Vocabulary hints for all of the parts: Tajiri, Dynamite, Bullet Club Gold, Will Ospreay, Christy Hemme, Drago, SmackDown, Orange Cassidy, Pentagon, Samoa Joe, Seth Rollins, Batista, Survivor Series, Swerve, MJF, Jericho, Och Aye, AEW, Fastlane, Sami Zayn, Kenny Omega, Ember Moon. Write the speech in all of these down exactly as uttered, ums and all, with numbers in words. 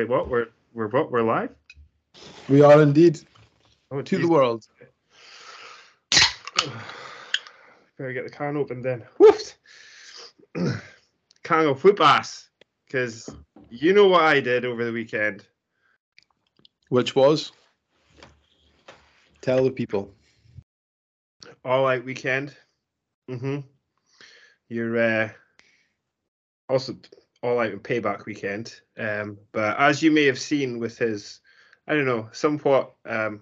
Wait, what? We're we're what? We're live? We are indeed. Oh, to geez. The world. Better get the can open then. Woof! Can of whoop ass. Because you know what I did over the weekend. Which was? Tell the people. All Out weekend. Mm-hmm. You're uh, also All Out and Payback weekend. Um, but as you may have seen with his, I don't know, somewhat um,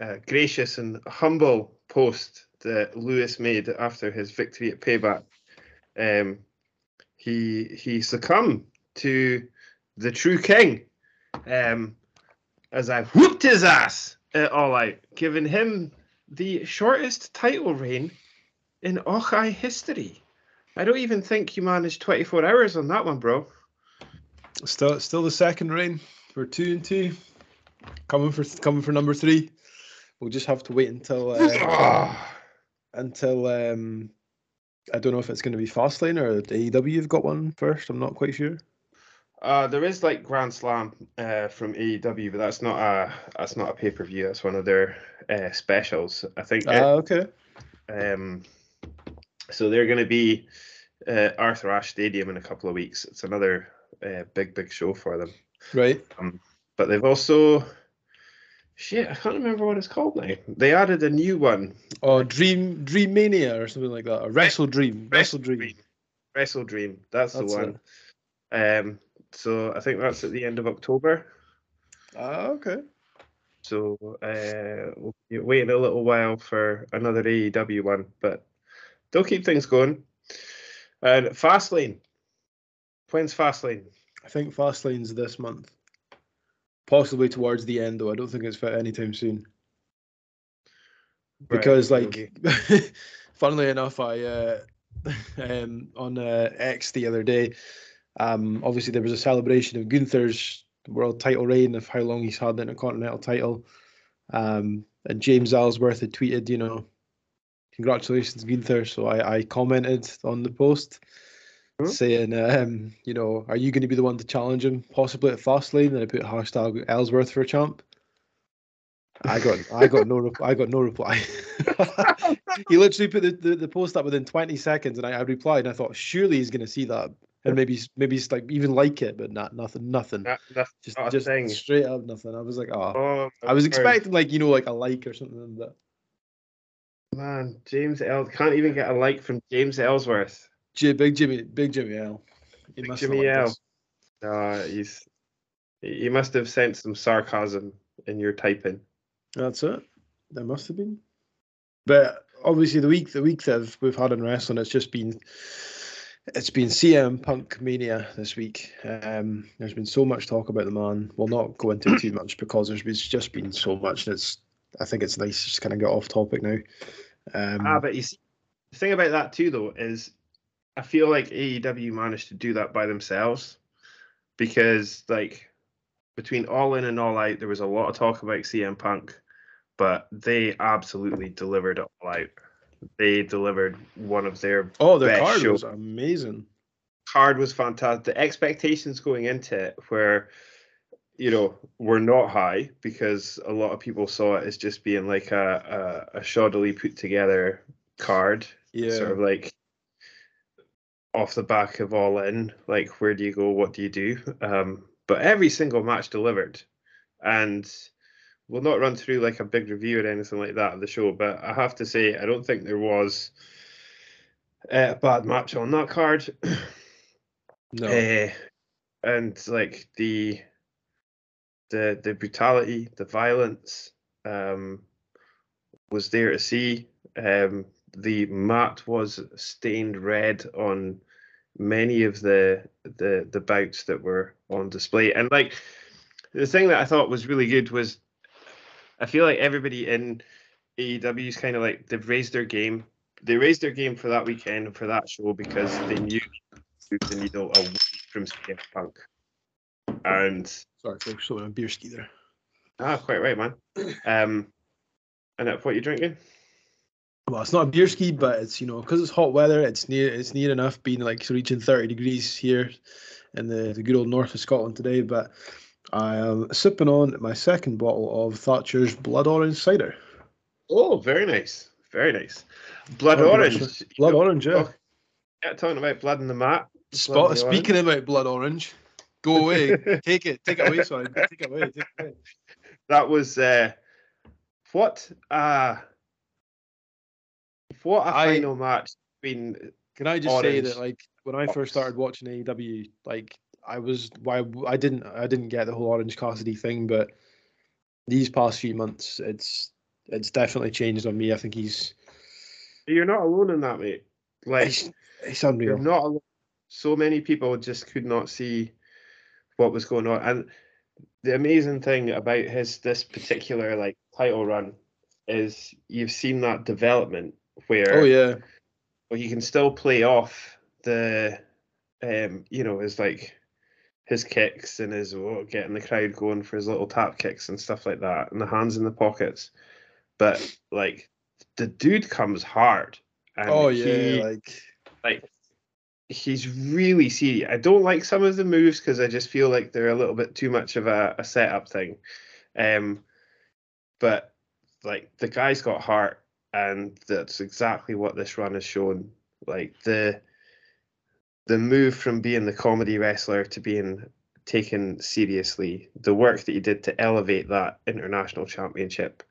uh, gracious and humble post that Lewis made after his victory at Payback, um, he he succumbed to the true king, um, as I whooped his ass at All Out, giving him the shortest title reign in Och Aye history. I don't even think you managed twenty-four hours on that one, bro. Still, still the second reign. We're two and two, coming for coming for number three. We'll just have to wait until uh, until. Um, I don't know if it's going to be Fastlane or A E W have got one first. I'm not quite sure. Uh, there is like Grand Slam uh, from A E W, but that's not a that's not a pay per view. That's one of their uh, specials, I think. Ah, uh, okay. Um, so they're going to be uh, Arthur Ashe Stadium in a couple of weeks. It's another uh, big big show for them. Right. Um, but they've also shit. I can't remember what it's called now. They added a new one. Oh, Dream Dream Mania or something like that. Or Wrestle Dream. Wrestle Dream. Dream. Wrestle Dream. That's, that's the one. It. Um. So I think that's at the end of October. Ah, okay. So uh, we'll be waiting a little while for another A E W one, but they'll keep things going. And Fastlane. When's Fastlane? I think Fastlane's this month. Possibly towards the end, though. I don't think it's fit anytime soon. Because, right, like, okay. Funnily enough, I uh, um, on uh, X the other day, um, obviously there was a celebration of Gunther's world title reign, of how long he's had the Intercontinental title. Um, and James Ellsworth had tweeted, you know, congratulations, Gunther. So I, I commented on the post. Saying, um, you know, are you going to be the one to challenge him, possibly at Fastlane? And I put hashtag Ellsworth for a champ. I got, I got no, re- I got no reply. He literally put the, the, the post up within twenty seconds, and I, I replied. And I thought, surely he's going to see that, and maybe, maybe he's like even like it, but not nothing, nothing, that, that's just, just straight up nothing. I was like, oh, oh I was expecting like you know, like a like or something. But man, James El can't even get a like from James Ellsworth. J- big Jimmy, Big Jimmy L. He big Jimmy like L. Uh, he's, he must have sent some sarcasm in your typing. That's it. There must have been. But obviously, the week the week that we've had in wrestling, it's just been it's been C M Punk mania this week. Um, there's been so much talk about the man. We'll not go into it too much because there's been, it's just been so much. And it's I think it's nice to just kind of get off topic now. Um, ah, but you see, the thing about that too, though, is I feel like A E W managed to do that by themselves, because like between All In and All Out, there was a lot of talk about C M Punk, but they absolutely delivered it all out. They delivered one of their oh, their best card shows. Was amazing. Card was fantastic. The expectations going into it were, you know, were not high, because a lot of people saw it as just being like a a, a shoddily put together card, yeah, sort of like off the back of All In, like, where do you go, what do you do? Um, but every single match delivered. And we'll not run through, like, a big review or anything like that of the show, but I have to say, I don't think there was a bad match on that card. No. Uh, and, like, the, the, the brutality, the violence um, was there to see. Um, The mat was stained red on many of the, the the bouts that were on display. And like the thing that I thought was really good was, I feel like everybody in A E W is kind of like they've raised their game. They raised their game for that weekend and for that show because they knew the needle away from C M Punk. And sorry, folks, I'm a beer ski there. Ah, quite right, man. Um, and what are you drinking? well, it's not a beer ski, but it's, you know, because it's hot weather, it's near it's near enough being like reaching thirty degrees here in the, the good old north of Scotland today. But I am sipping on my second bottle of Thatcher's Blood Orange cider. Oh, very nice. Very nice. Blood oh, Orange. Blood you know, Orange, yeah. Oh, yeah. Talking about blood in the mat. Spot, speaking orange. About Blood Orange, go away. Take it. Take it away, sorry. Take it away. Take it away. That was, uh, what, uh, what a I, final match between Can I just Orange, say that, like, when I first started watching A E W, like, I was why I didn't I didn't get the whole Orange Cassidy thing, but these past few months it's it's definitely changed on me. I think he's you're not alone in that, mate. Like it's, it's unreal. You're not alone. So many people just could not see what was going on. And the amazing thing about his this particular like title run is you've seen that development where oh yeah, well, you can still play off the um you know is like his kicks and his oh, getting the crowd going for his little tap kicks and stuff like that, and the hands in the pockets. But like the dude comes hard. And oh yeah, he, like like he's really seedy. I don't like some of the moves because I just feel like they're a little bit too much of a, a setup thing. Um, but like the guy's got heart, and that's exactly what this run has shown. Like the. The move from being the comedy wrestler to being taken seriously, the work that he did to elevate that international championship,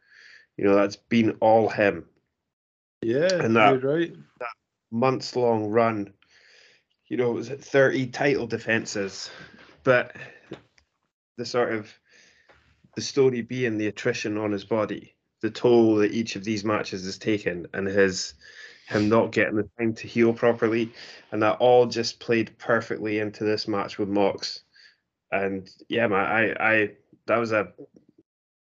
you know, that's been all him. Yeah, and that, you're right. That months-long run, you know, it was at thirty title defenses, but the sort of the story being the attrition on his body, the toll that each of these matches has taken, and his. Him not getting the time to heal properly, and that all just played perfectly into this match with Mox. And yeah, man, I, I that was a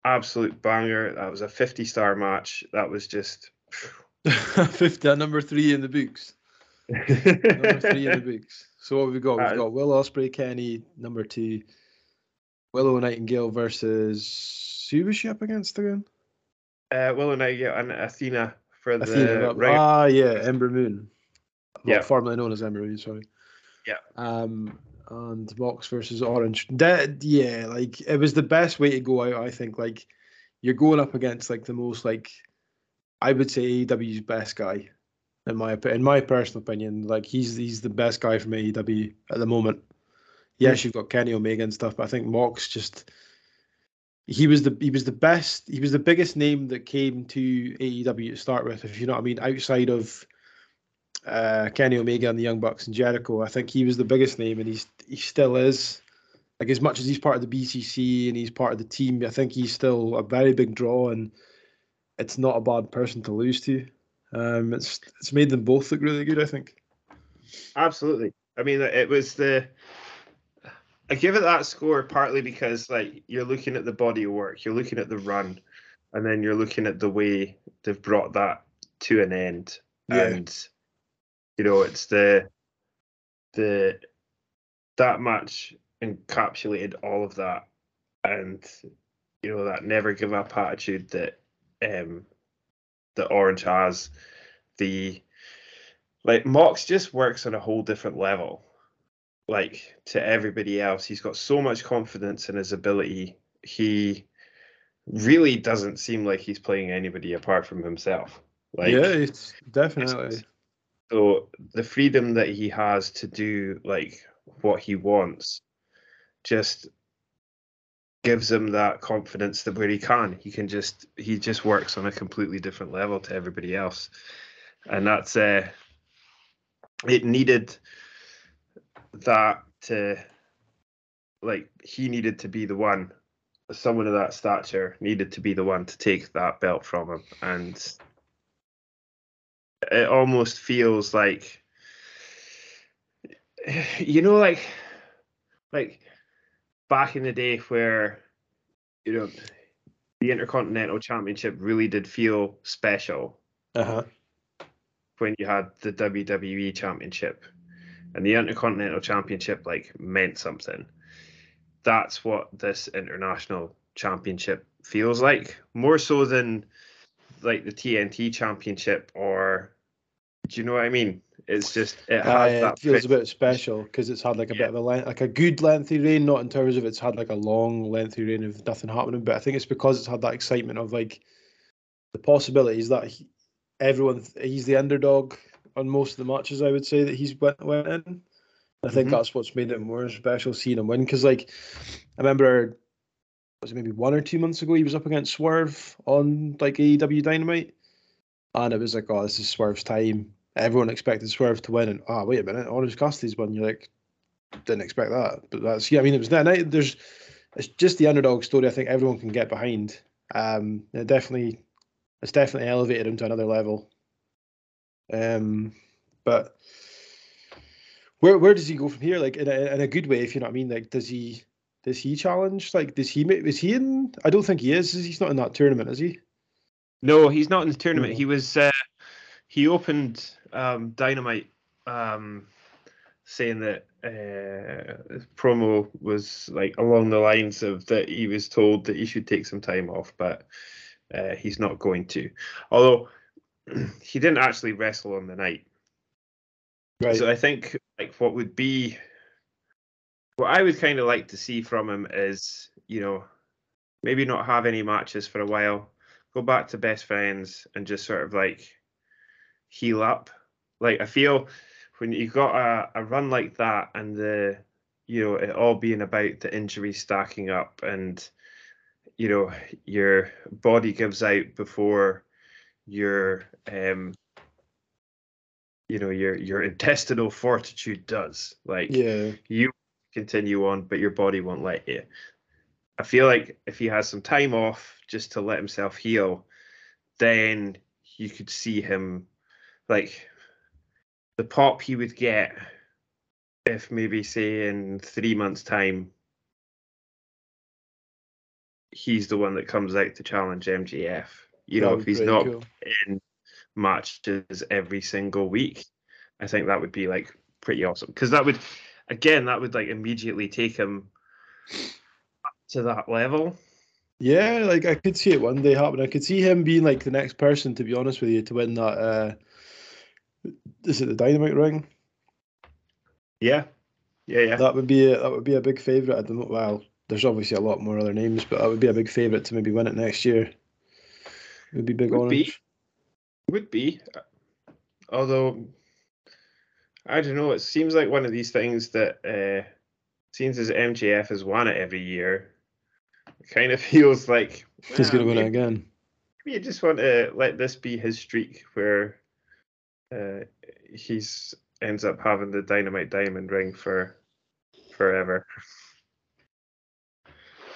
absolute banger. That was a fifty star match. That was just fifty, number three in the books. number three in the books. So what have we got? We've got Will Ospreay, Kenny, number two. Willow Nightingale versus who was she up against again? Uh, Willow Nightingale and Athena. For the right. Ah, yeah, Ember Moon. Yeah, well, formerly known as Ember Moon. Sorry. Yeah. Um, and Mox versus Orange. That yeah, like it was the best way to go out. I think like you're going up against like the most like I would say A E W's best guy in my in my personal opinion. Like he's he's the best guy from A E W at the moment. Yes, mm. You've got Kenny Omega and stuff, but I think Mox just. He was the he was the best. He was the biggest name that came to A E W to start with, if you know what I mean. Outside of uh, Kenny Omega and the Young Bucks and Jericho, I think he was the biggest name, and he's he still is. Like as much as he's part of the B C C and he's part of the team, I think he's still a very big draw, and it's not a bad person to lose to. Um, it's it's made them both look really good, I think. Absolutely. I mean, it was the. I give it that score partly because, like, you're looking at the body of work, you're looking at the run, and then you're looking at the way they've brought that to an end. Yeah. And you know, it's the the that match encapsulated all of that, and you know that never give up attitude that um, that Orange has. The like Mox just works on a whole different level. Like to everybody else, he's got so much confidence in his ability. He really doesn't seem like he's playing anybody apart from himself. Like, yeah, it's definitely. It's, so the freedom that he has to do like what he wants just gives him that confidence that where he can, he can just he just works on a completely different level to everybody else, and that's uh, it needed. That to like he needed to be the one, someone of that stature needed to be the one to take that belt from him, and it almost feels like you know like like back in the day where you know the Intercontinental Championship really did feel special uh-huh. when you had the W W E Championship. And the Intercontinental Championship like meant something. That's what this International Championship feels like, more so than like the T N T Championship, or do you know what I mean? It's just it has uh, that. It feels fit. A bit special because it's had like a yeah. bit of a length, like a good lengthy reign, not in terms of it's had like a long lengthy reign of nothing happening, but I think it's because it's had that excitement of like the possibilities that he, everyone he's the underdog on most of the matches. I would say that he's went, went in. I think mm-hmm. that's what's made it more special seeing him win. Because like I remember, was it maybe one or two months ago, he was up against Swerve on like A E W Dynamite, and it was like, oh, this is Swerve's time. Everyone expected Swerve to win, and ah, oh, wait a minute, Orange Cassidy's won. You're like, didn't expect that, but that's yeah. I mean, it was that night. There's, it's just the underdog story. I think everyone can get behind. Um, it definitely, it's definitely elevated him to another level. Um, but where where does he go from here? Like in a, in a good way, if you know what I mean. Like, does he does he challenge? Like, does he make? Is he in? I don't think he is. He's not in that tournament, is he? No, he's not in the tournament. No. He was. Uh, he opened. Um, Dynamite um, saying that uh, his promo was like along the lines of that he was told that he should take some time off, but uh, he's not going to. Although he didn't actually wrestle on the night, right? So I think like what would be what I would kind of like to see from him is, you know, maybe not have any matches for a while, go back to best friends, and just sort of like heal up. Like, I feel when you've got a, a run like that and the, you know, it all being about the injuries stacking up and, you know, your body gives out before your, um, you know, your your intestinal fortitude does. Like, yeah. You continue on, but your body won't let you. I feel like if he has some time off just to let himself heal, then you could see him, like, the pop he would get if maybe, say, in three months' time, he's the one that comes out to challenge M J F. You know, if he's not cool. in matches every single week, I think that would be like pretty awesome. Because that would, again, that would like immediately take him up to that level. Yeah, like I could see it one day happen. I could see him being like the next person, to be honest with you, to win that. Uh, Is it the Dynamite ring? Yeah, yeah, yeah. That would be a, that would be a big favourite. I don't know. Well, there's obviously a lot more other names, but that would be a big favourite to maybe win it next year. It would be big would orange. Be. Would be. Although, I don't know. It seems like one of these things that uh, seems as M J F has won it every year. It kind of feels like well, he's going to win it again. Maybe you just want to let this be his streak where. Uh, he's ends up having the Dynamite Diamond ring for forever.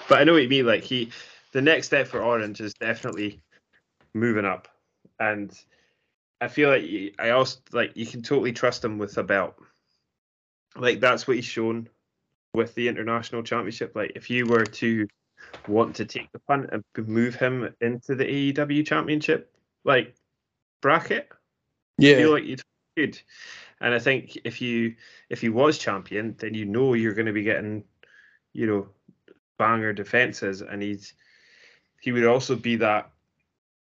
But I know what you mean. Like he, the next step for Orange is definitely moving up, and I feel like you, I also like you can totally trust him with a belt. Like that's what he's shown with the International Championship. Like if you were to want to take the punt and move him into the A E W Championship, like bracket. Yeah. I feel like you could, and I think if you if he was champion, then you know you're going to be getting, you know, banger defenses, and he's he would also be that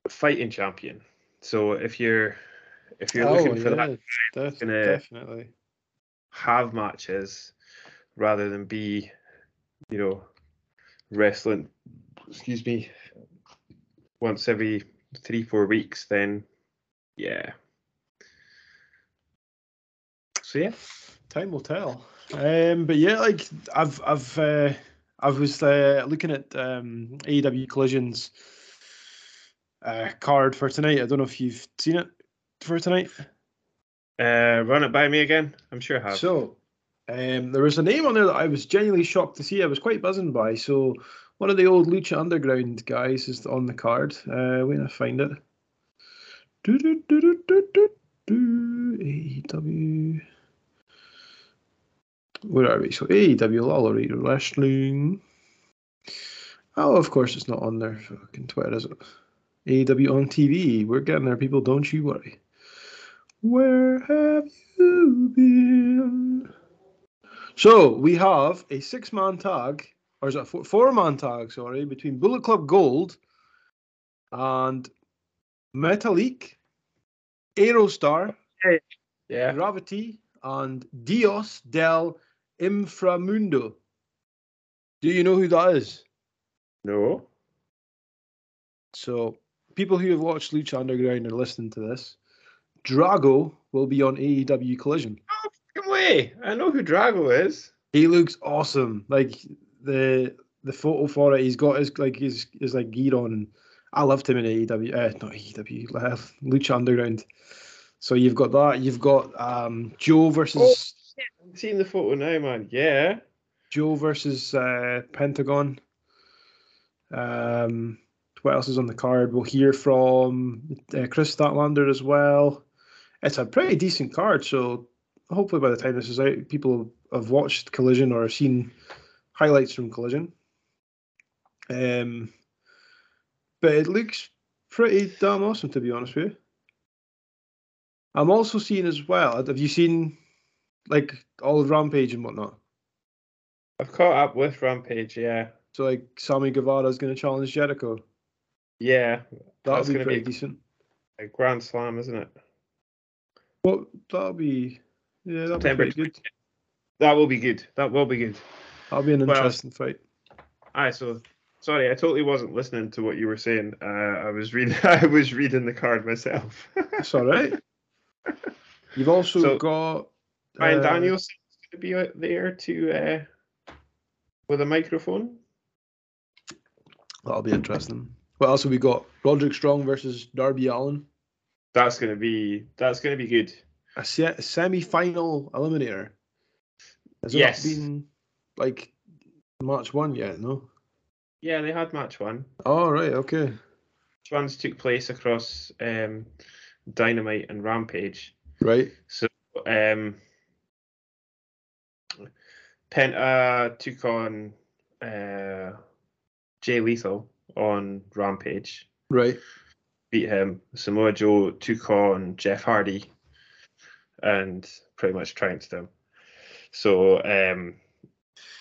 fighting champion. So if you're if you're oh, looking for yeah, that, def- gonna definitely have matches rather than be, you know, wrestling. Excuse me, once every three four weeks. Then, yeah. So yeah, time will tell. Um, but yeah, like I've I've uh, I was uh, looking at um, A E W Collision's uh, card for tonight. I don't know if you've seen it for tonight. Uh, run it by me again. I'm sure I have. So um, there was a name on there that I was genuinely shocked to see. I was quite buzzing by. So one of the old Lucha Underground guys is on the card. Uh, when I find it. Do do do do do do do A E W. Where are we? So A E W All Out Wrestling. Oh, of course it's not on their fucking Twitter, is it? A E W on T V. We're getting there, people. Don't you worry. Where have you been? So we have a six-man tag, or is it a four-man tag? Sorry, between Bullet Club Gold and Metalik, Aerostar, hey. yeah. Gravity, and Dios del Inframundo. Do you know who that is? No. So, people who have watched Lucha Underground and listening to this, Drago will be on A E W Collision. Oh, fucking way! I know who Drago is. He looks awesome. Like the the photo for it, he's got his like his his like gear on. I loved him in A E W. Uh, not A E W. Uh, Lucha Underground. So you've got that. You've got um, Joe versus. Oh, I'm seeing the photo now, man. Yeah. Joe versus uh, Pentagon. Um, what else is on the card? We'll hear from uh, Chris Statlander as well. It's a pretty decent card, so hopefully by the time this is out, people have watched Collision or seen highlights from Collision. Um, but it looks pretty damn awesome, to be honest with you. I'm also seeing as well, have you seen like all of Rampage and whatnot? I've caught up with Rampage, yeah. So like Sammy Guevara's going to challenge Jericho. Yeah. That'll be pretty be decent. A grand slam, isn't it? Well, that'll be... Yeah, that'll September be good. That will be good. That will be good. That'll be an interesting well, fight. Aye, so... Sorry, I totally wasn't listening to what you were saying. Uh, I was reading I was reading the card myself. That's all right. You've also so, got... Ryan uh, Danielson is going to be there to... Uh, with a microphone. That'll be interesting. What else have we got? Roderick Strong versus Darby Allin. That's gonna be that's gonna be good. A, se- a semi-final eliminator. Has yes. It not been like match one yet? No. Yeah, they had match one. Oh right, okay. Match ones took place across um, Dynamite and Rampage. Right. So. Um, Penta took on uh, Jay Lethal on Rampage. Right. Beat him. Samoa Joe took on Jeff Hardy and pretty much trounced him. So, um,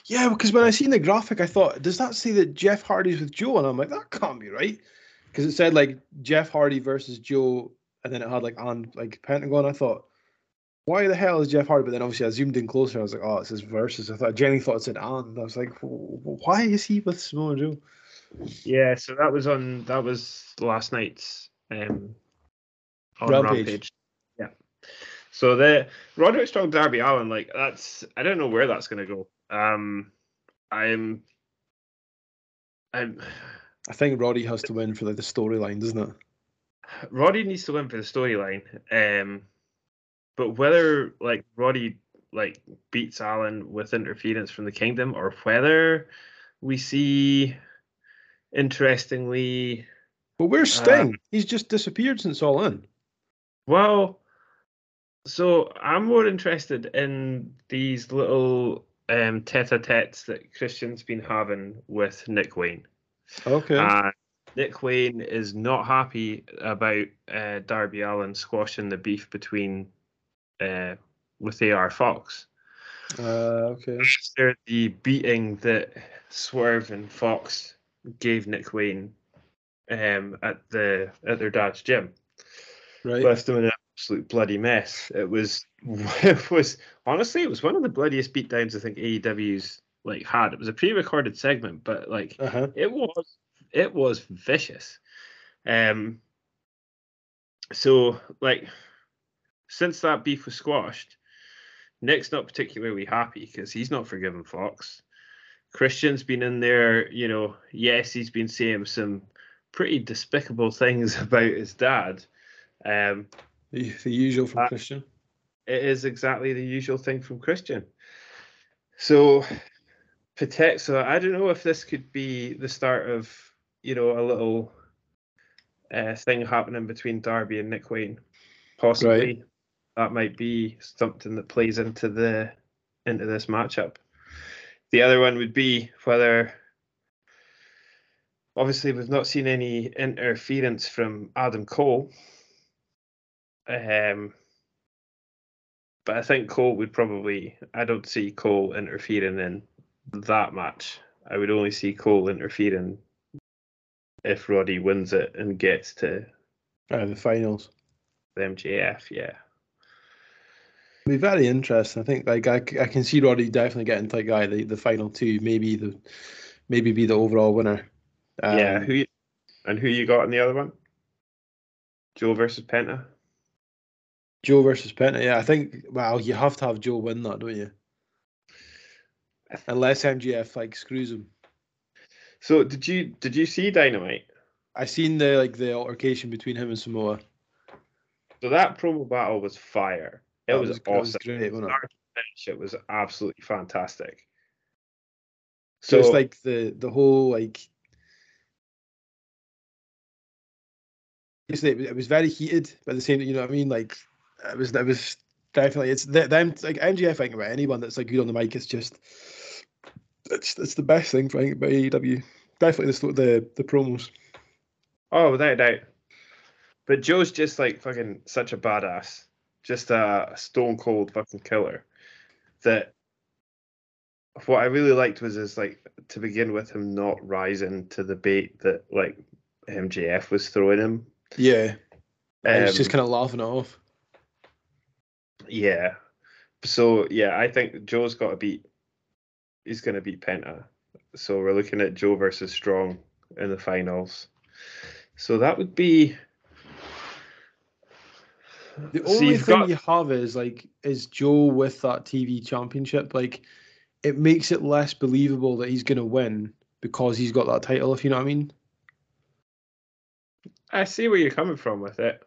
yeah, because when I seen the graphic, I thought, does that say that Jeff Hardy's with Joe? And I'm like, that can't be right. Because it said, like, Jeff Hardy versus Joe, and then it had, like, on, like, Pentagon. I thought, why the hell is Jeff Hardy? But then obviously I zoomed in closer. I was like, oh, it says versus. I thought I genuinely thought it said and. I was like, why is he with Samoa Joe? Yeah, so that was on that was last night's um, on Rampage. Rampage. Yeah. So the Roderick Strong, Darby Allin, like that's I don't know where that's going to go. Um, I'm, I'm. I think Roddy has to win for like the storyline, doesn't it? Roddy needs to win for the storyline. Um. But whether like Roddy like beats Allin with interference from the Kingdom, or whether we see, interestingly, well, where's Sting? Uh, He's just disappeared since All In. Well, so I'm more interested in these little um, tete-a-tetes that Christian's been having with Nick Wayne. Okay. Uh, Nick Wayne is not happy about uh, Darby Allin squashing the beef between. Uh, with A R Fox. Uh, okay. After the beating that Swerve and Fox gave Nick Wayne um, at the at their dad's gym, right, left him in an absolute bloody mess. It was it was honestly it was one of the bloodiest beatdowns I think A E W's like had. It was a pre-recorded segment, but like uh-huh. it was it was vicious. Um. So like. Since that beef was squashed, Nick's not particularly happy because he's not forgiven Fox. Christian's been in there, you know, yes, he's been saying some pretty despicable things about his dad. Um, the, the usual from Christian. It is exactly the usual thing from Christian. So, so I don't know if this could be the start of, you know, a little uh, thing happening between Darby and Nick Wayne. Possibly. Right. That might be something that plays into the into this matchup. The other one would be whether, obviously, we've not seen any interference from Adam Cole. Um, but I think Cole would probably. I don't see Cole interfering in that match. I would only see Cole interfering if Roddy wins it and gets to Oh, the finals. The M J F, yeah. It'll be very interesting. I think like I, I can see Roddy definitely getting to like, the the final two, maybe the maybe be the overall winner. Um, yeah, who you, and who you got in the other one? Joe versus Penta. Joe versus Penta, yeah. I think well, you have to have Joe win that, don't you? Unless M J F like screws him. So did you did you see Dynamite? I seen the like the altercation between him and Samoa. So that promo battle was fire. It was, was awesome. It was great, wasn't it? It was absolutely fantastic. So it's like the the whole like. It was very heated, but at the same time, you know what I mean. Like it was, it was definitely it's them like M J F. I think about anyone that's like good on the mic, it's just it's it's the best thing for I think about A E W. Definitely the the the promos. Oh, without a doubt. But Joe's just like fucking such a badass. Just a stone cold fucking killer. That what I really liked was is like to begin with him not rising to the bait that like M J F was throwing him. Yeah. Um, he's just kind of laughing it off. Yeah. So yeah, I think Joe's got to beat. He's going to beat Penta. So we're looking at Joe versus Strong in the finals. So that would be. The only so thing got... you have is like is Joe with that T V championship. Like, it makes it less believable that he's going to win because he's got that title. If you know what I mean. I see where you're coming from with it.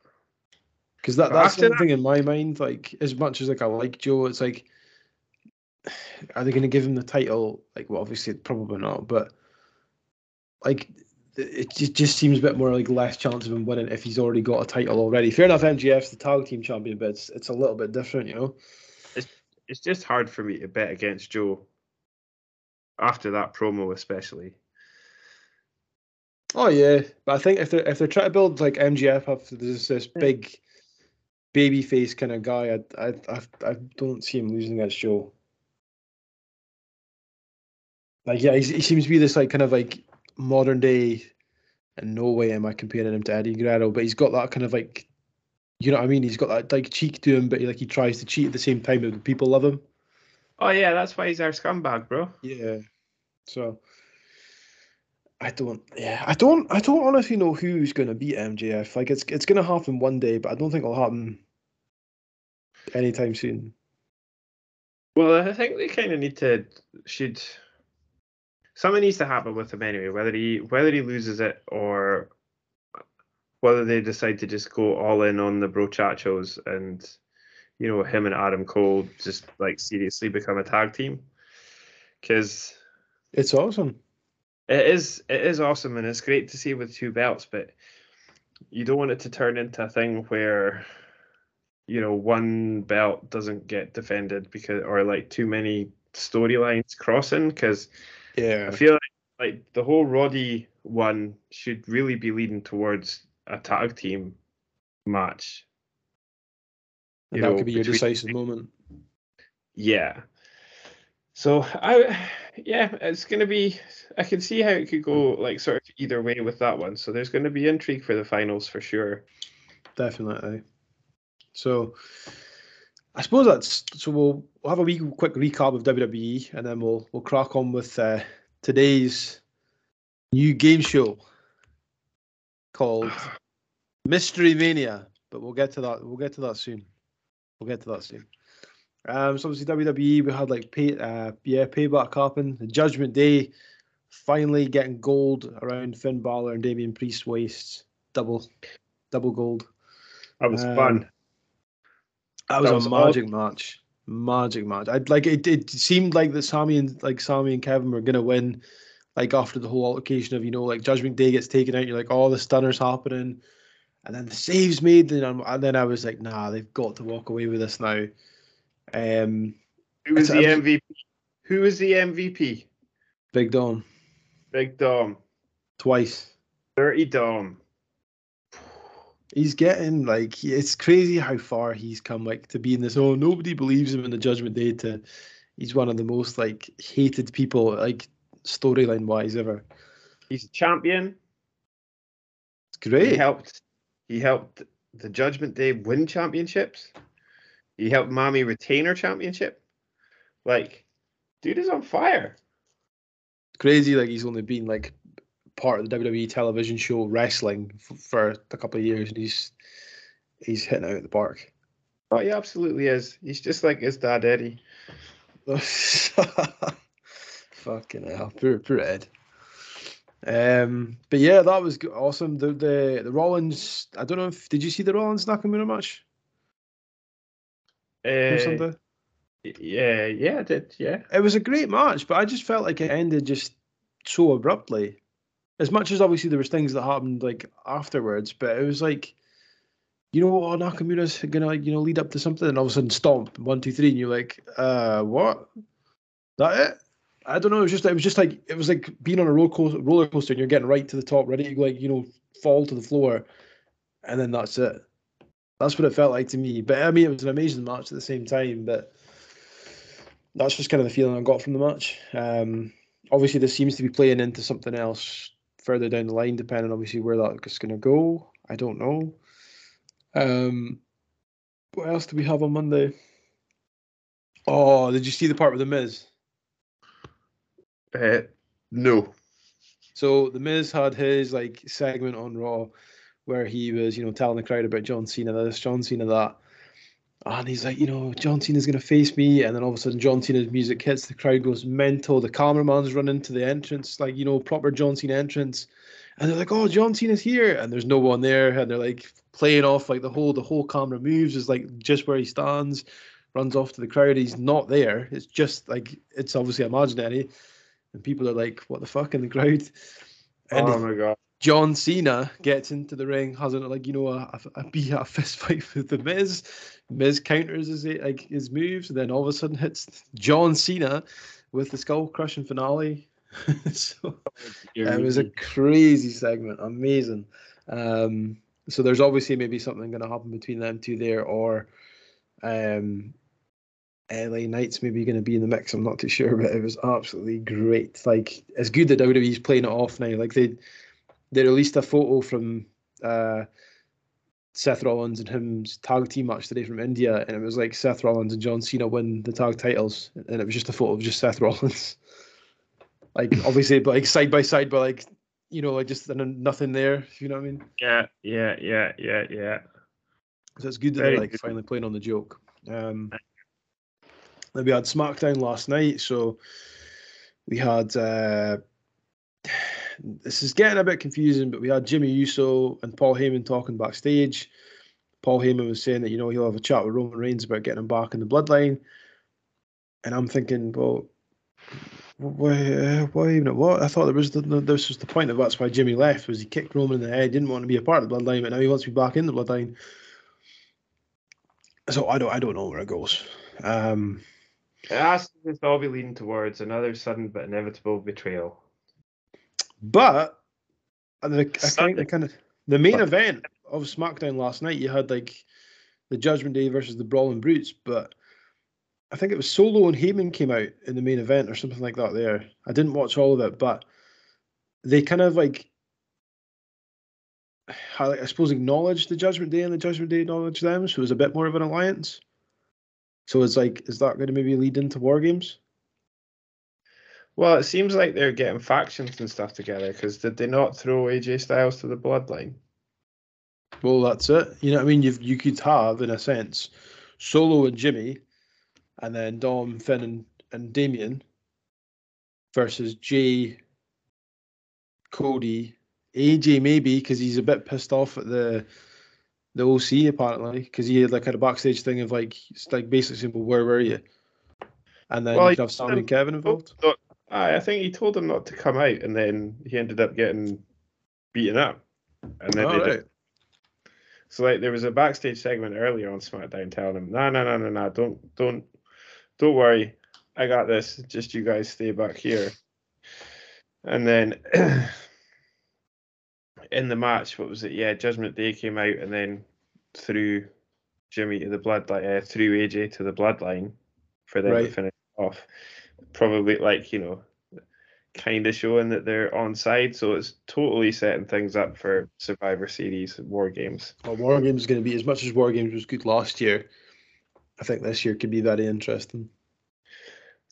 Because that, that's the that... thing in my mind. Like, as much as like I like Joe, it's like, are they going to give him the title? Like, well, obviously probably not. But like, it just seems a bit more like less chance of him winning if he's already got a title already. Fair enough, M J F's the tag team champion, but it's, it's a little bit different, you know. It's it's just hard for me to bet against Joe after that promo, especially. Oh yeah, but I think if they're if they're trying to build like M J F up to this this big babyface kind of guy, I I I I don't see him losing that show. Like yeah, he, he seems to be this like kind of like modern day, and no way am I comparing him to Eddie Guerrero, but he's got that kind of like, you know what I mean? He's got that like cheek to him, but he, like he tries to cheat at the same time, and people love him. Oh yeah, that's why he's our scumbag, bro. Yeah, so. I don't, yeah, I don't, I don't honestly know who's going to beat M J F. Like, it's it's going to happen one day, but I don't think it'll happen anytime soon. Well, I think they kind of need to, should, something needs to happen with him anyway, whether he, whether he loses it or whether they decide to just go all in on the Brochachos and, you know, him and Adam Cole just, like, seriously become a tag team. Because... it's awesome. It is it is awesome, and it's great to see with two belts, but you don't want it to turn into a thing where, you know, one belt doesn't get defended because, or like too many storylines crossing, because yeah. I feel like, like the whole Roddy one should really be leading towards a tag team match. And you that know, could be your decisive the, moment. Yeah. So I, yeah, it's going to be, I can see how it could go like sort of either way with that one. So there's going to be intrigue for the finals for sure. Definitely. So I suppose that's, so we'll, we'll have a wee quick recap of W W E and then we'll, we'll crack on with uh, today's new game show called Mystery Mania, but we'll get to that. We'll get to that soon. We'll get to that soon. Um, so obviously W W E, we had like pay, uh, yeah, Payback happen, the Judgment Day, finally getting gold around Finn Balor and Damian Priest's waists, double, double gold. That was um, fun. That, that was, was a magic awesome. match, magic match. I like it. It seemed like that Sami and like Sami and Kevin were gonna win, like after the whole altercation of you know like Judgment Day gets taken out, you're like, oh, the stunner's happening, and then the save's made, and, I'm, and then I was like, nah, they've got to walk away with this now. Um, who was the M V P? Who was the M V P? Big Dom. Big Dom. Twice. Dirty Dom. He's getting like it's crazy how far he's come. Like to be in this. Oh, nobody believes him in the Judgment Day. To he's one of the most like hated people like storyline wise ever. He's a champion. It's great. He helped. He helped the Judgment Day win championships. He helped Mami retain her championship. Like, dude is on fire. Crazy, like, he's only been, like, part of the W W E television show wrestling f- for a couple of years, and he's he's hitting out of the park. Oh, he absolutely is. He's just like his dad, Eddie. Fucking hell, poor, poor Ed. Um, but yeah, that was awesome. The the, the Rollins, I don't know if, did you see the Rollins Nakamura match? Uh, yeah, yeah, I did, yeah. It was a great match, but I just felt like it ended just so abruptly. As much as obviously there was things that happened like afterwards, but it was like, you know, oh, Nakamura's gonna, like, you know, lead up to something, and all of a sudden stomp one, two, three, and you're like, uh, what? That it? I don't know. It was just, it was just like, it was like being on a roller coaster, roller coaster, and you're getting right to the top, ready to like, you know, fall to the floor, and then that's it. That's what it felt like to me. But I mean, it was an amazing match at the same time. But that's just kind of the feeling I got from the match. Um, obviously, this seems to be playing into something else further down the line, depending obviously where that's going to go. I don't know. Um, what else do we have on Monday? Oh, did you see the part with The Miz? Uh, no. So The Miz had his like segment on Raw where he was, you know, telling the crowd about John Cena this, John Cena that, and he's like, you know, John Cena's going to face me, and then all of a sudden John Cena's music hits, the crowd goes mental, the cameraman's running to the entrance, like, you know, proper John Cena entrance, and they're like, oh, John Cena's here, and there's no one there, and they're like playing off like the whole the whole camera moves is like just where he stands, runs off to the crowd, he's not there, it's just like, it's obviously imaginary, and people are like, what the fuck, in the crowd, and oh my god, John Cena gets into the ring, has a, like, you know, a, a, a, a fist fight with The Miz. Miz counters his, like, his moves, and then all of a sudden hits John Cena with the skull-crushing finale. So it was a crazy segment. Amazing. Um, so there's obviously maybe something going to happen between them two there, or um, L A Knight's maybe going to be in the mix. I'm not too sure, but it was absolutely great. Like, it's good that W W E's playing it off now. Like, they... They released a photo from uh, Seth Rollins and him's tag team match today from India, and it was like Seth Rollins and John Cena win the tag titles, and it was just a photo of just Seth Rollins, like obviously, but like side by side, but like, you know, like just nothing there. If you know what I mean? Yeah, yeah, yeah, yeah, yeah. So it's good that they're like finally playing on the joke. Um, then we had SmackDown last night, so we had. Uh, This is getting a bit confusing, but we had Jimmy Uso and Paul Heyman talking backstage. Paul Heyman was saying that, you know, he'll have a chat with Roman Reigns about getting him back in the bloodline. And I'm thinking, well, why, why even what? I thought there was the, this was the point of that's why Jimmy left, was he kicked Roman in the head, didn't want to be a part of the bloodline, but now he wants to be back in the bloodline. So I don't, I don't know where it goes. Um, it has to all be leading towards another sudden but inevitable betrayal. But the, I think the kind of the main event of SmackDown last night, you had like the Judgment Day versus the Brawling Brutes, but I think it was Solo and Heyman came out in the main event or something like that there. I didn't watch all of it, but they kind of like, I suppose, acknowledged the Judgment Day and the Judgment Day acknowledged them, so it was a bit more of an alliance. So it's like, is that going to maybe lead into War Games? Well, it seems like they're getting factions and stuff together, because did they not throw A J Styles to the bloodline? Well, that's it. You know what I mean? You've, you could have, in a sense, Solo and Jimmy, and then Dom, Finn, and, and Damien versus Jay, Cody, A J maybe, because he's a bit pissed off at the the O C, apparently, because he had like had a backstage thing of like, like basically saying, well, where were you? And then well, you could have Sammy and Kevin involved. Not- I think he told him not to come out, and then he ended up getting beaten up. And then oh, they right. Just... So like there was a backstage segment earlier on SmackDown telling him, "No, no, no, no, no, don't, don't, don't worry, I got this. Just you guys stay back here." And then in the match, what was it? Yeah, Judgment Day came out and then threw Jimmy to the bloodline, uh, threw A J to the bloodline for them right. to finish off. Probably like, you know, kind of showing that they're on side, so it's totally setting things up for Survivor Series War Games. Well, War Games is going to be, as much as War Games was good last year, I think this year could be very interesting.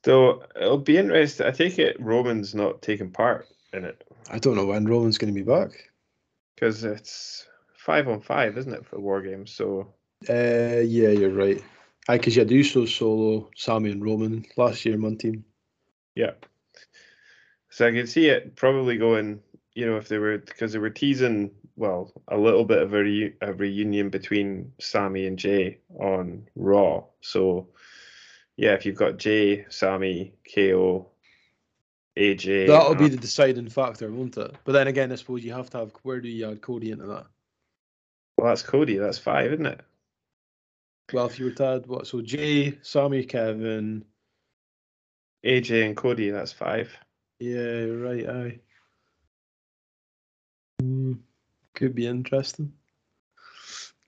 So it'll be interesting. I take it Roman's not taking part in it. I don't know when Roman's going to be back, because it's five on five, isn't it, for War Games? So uh, yeah, you're right. I because you had Uso, Solo, Sami, and Roman last year in one team. Yeah. So I could see it probably going, you know, if they were, because they were teasing, well, a little bit of a, re, a reunion between Sami and Jay on Raw. So, yeah, if you've got Jay, Sami, K O, A J. That'll be the deciding factor, won't it? But then again, I suppose you have to have, where do you add Cody into that? Well, that's Cody. That's five, isn't it? Well, if you were to add, what, so Jay, Sami, Kevin. A J and Cody, that's five. Yeah, right, aye. Mm, could be interesting.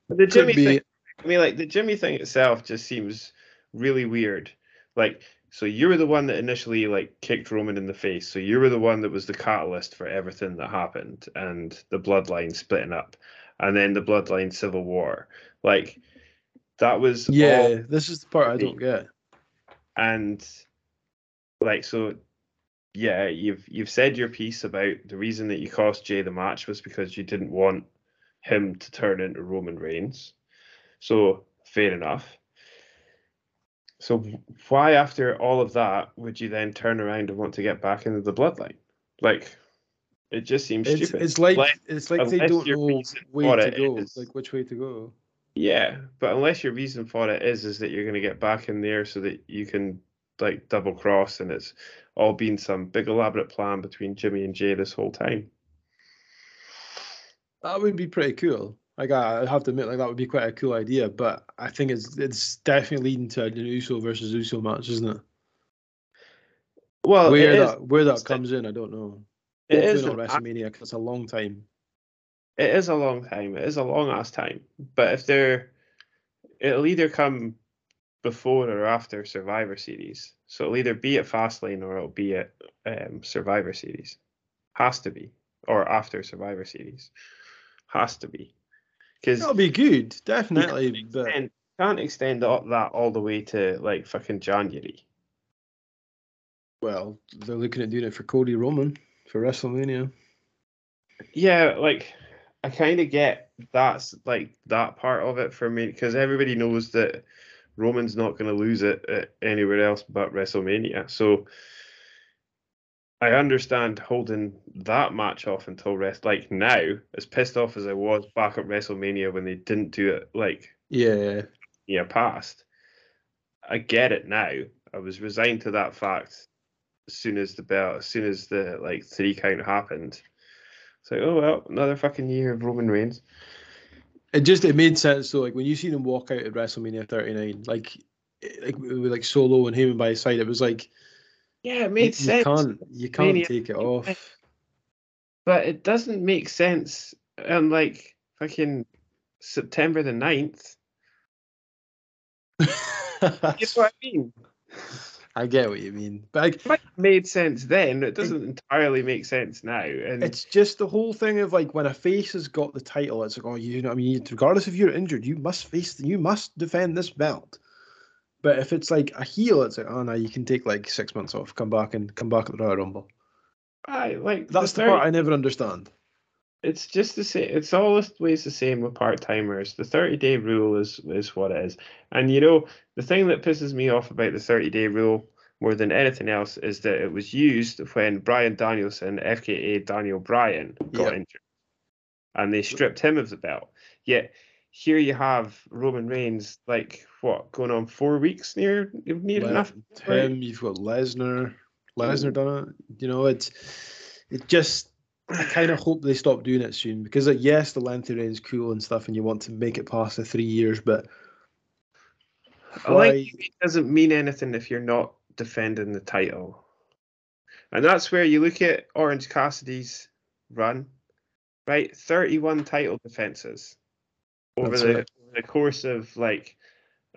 But the Jimmy be... thing, I mean, like, the Jimmy thing itself just seems really weird. Like, so you were the one that initially, like, kicked Roman in the face. So you were the one that was the catalyst for everything that happened and the bloodline splitting up. And then the bloodline civil war. Like, that was... Yeah, all... this is the part I don't get. And, like, so... Yeah, you've you've said your piece about the reason that you cost Jay the match was because you didn't want him to turn into Roman Reigns. So, fair enough. So, why after all of that would you then turn around and want to get back into the bloodline? Like, it just seems it's, stupid. It's like, unless, it's like they don't know where to go, is, like which way to go. Yeah, but unless your reason for it is is that you're going to get back in there so that you can, like, double cross, and it's all been some big elaborate plan between Jimmy and Jay this whole time. That would be pretty cool. Like, I have to admit, like, that would be quite a cool idea, but I think it's it's definitely leading to an Uso versus Uso match, isn't it? Well, where that where that comes in, I don't know. It is not WrestleMania, because it's a long time. It is a long time. It is a long ass time. But if they're, it'll either come before or after Survivor Series. So it'll either be at Fastlane or it'll be at um, Survivor Series. Has to be. Or after Survivor Series. Has to be. That'll be good, definitely. You can't, but... extend, can't extend that all the way to, like, fucking January. Well, they're looking at doing it for Cody Roman for WrestleMania. Yeah, like, I kind of get that's, like, that part of it for me, because everybody knows that Roman's not going to lose it at anywhere else but WrestleMania. So I understand holding that match off until rest. Like, now, as pissed off as I was back at WrestleMania when they didn't do it, like, yeah, yeah, past, I get it now. I was resigned to that fact as soon as the bell, as soon as the, like, three count happened. It's like, oh, well, another fucking year of Roman Reigns. It just, it made sense though, like when you see them walk out at WrestleMania thirty-nine, like, like with like Solo and Heyman by his side, it was like, yeah, it made you, sense. You can't, you can't Mania, take it off. But it doesn't make sense on, like, fucking September the ninth. You know what I mean? I get what you mean, but like, it might have made sense then. It doesn't it, entirely make sense now, and it's just the whole thing of, like, when a face has got the title, it's like, oh, you know, I mean, regardless if you're injured, you must face, you must defend this belt. But if it's like a heel, it's like, oh no, you can take like six months off, come back and come back at the Royal Rumble. I like that's the, the third, part I never understand. It's just the same. It's always the same with part timers. The thirty-day rule is is what it is. And you know, the thing that pisses me off about the thirty-day rule more than anything else is that it was used when Bryan Danielson, F K A Daniel Bryan, got yep. injured, and they stripped him of the belt. Yet here you have Roman Reigns, like, what, going on four weeks near near Let enough. Him, you've got Lesnar. Lesnar done it. You know, it's it just. I kind of hope they stop doing it soon, because, like, yes, the lengthy reign's cool and stuff, and you want to make it past the three years, but why... like, it doesn't mean anything if you're not defending the title. And that's where you look at Orange Cassidy's run, right? thirty-one title defenses over the, right. the course of, like,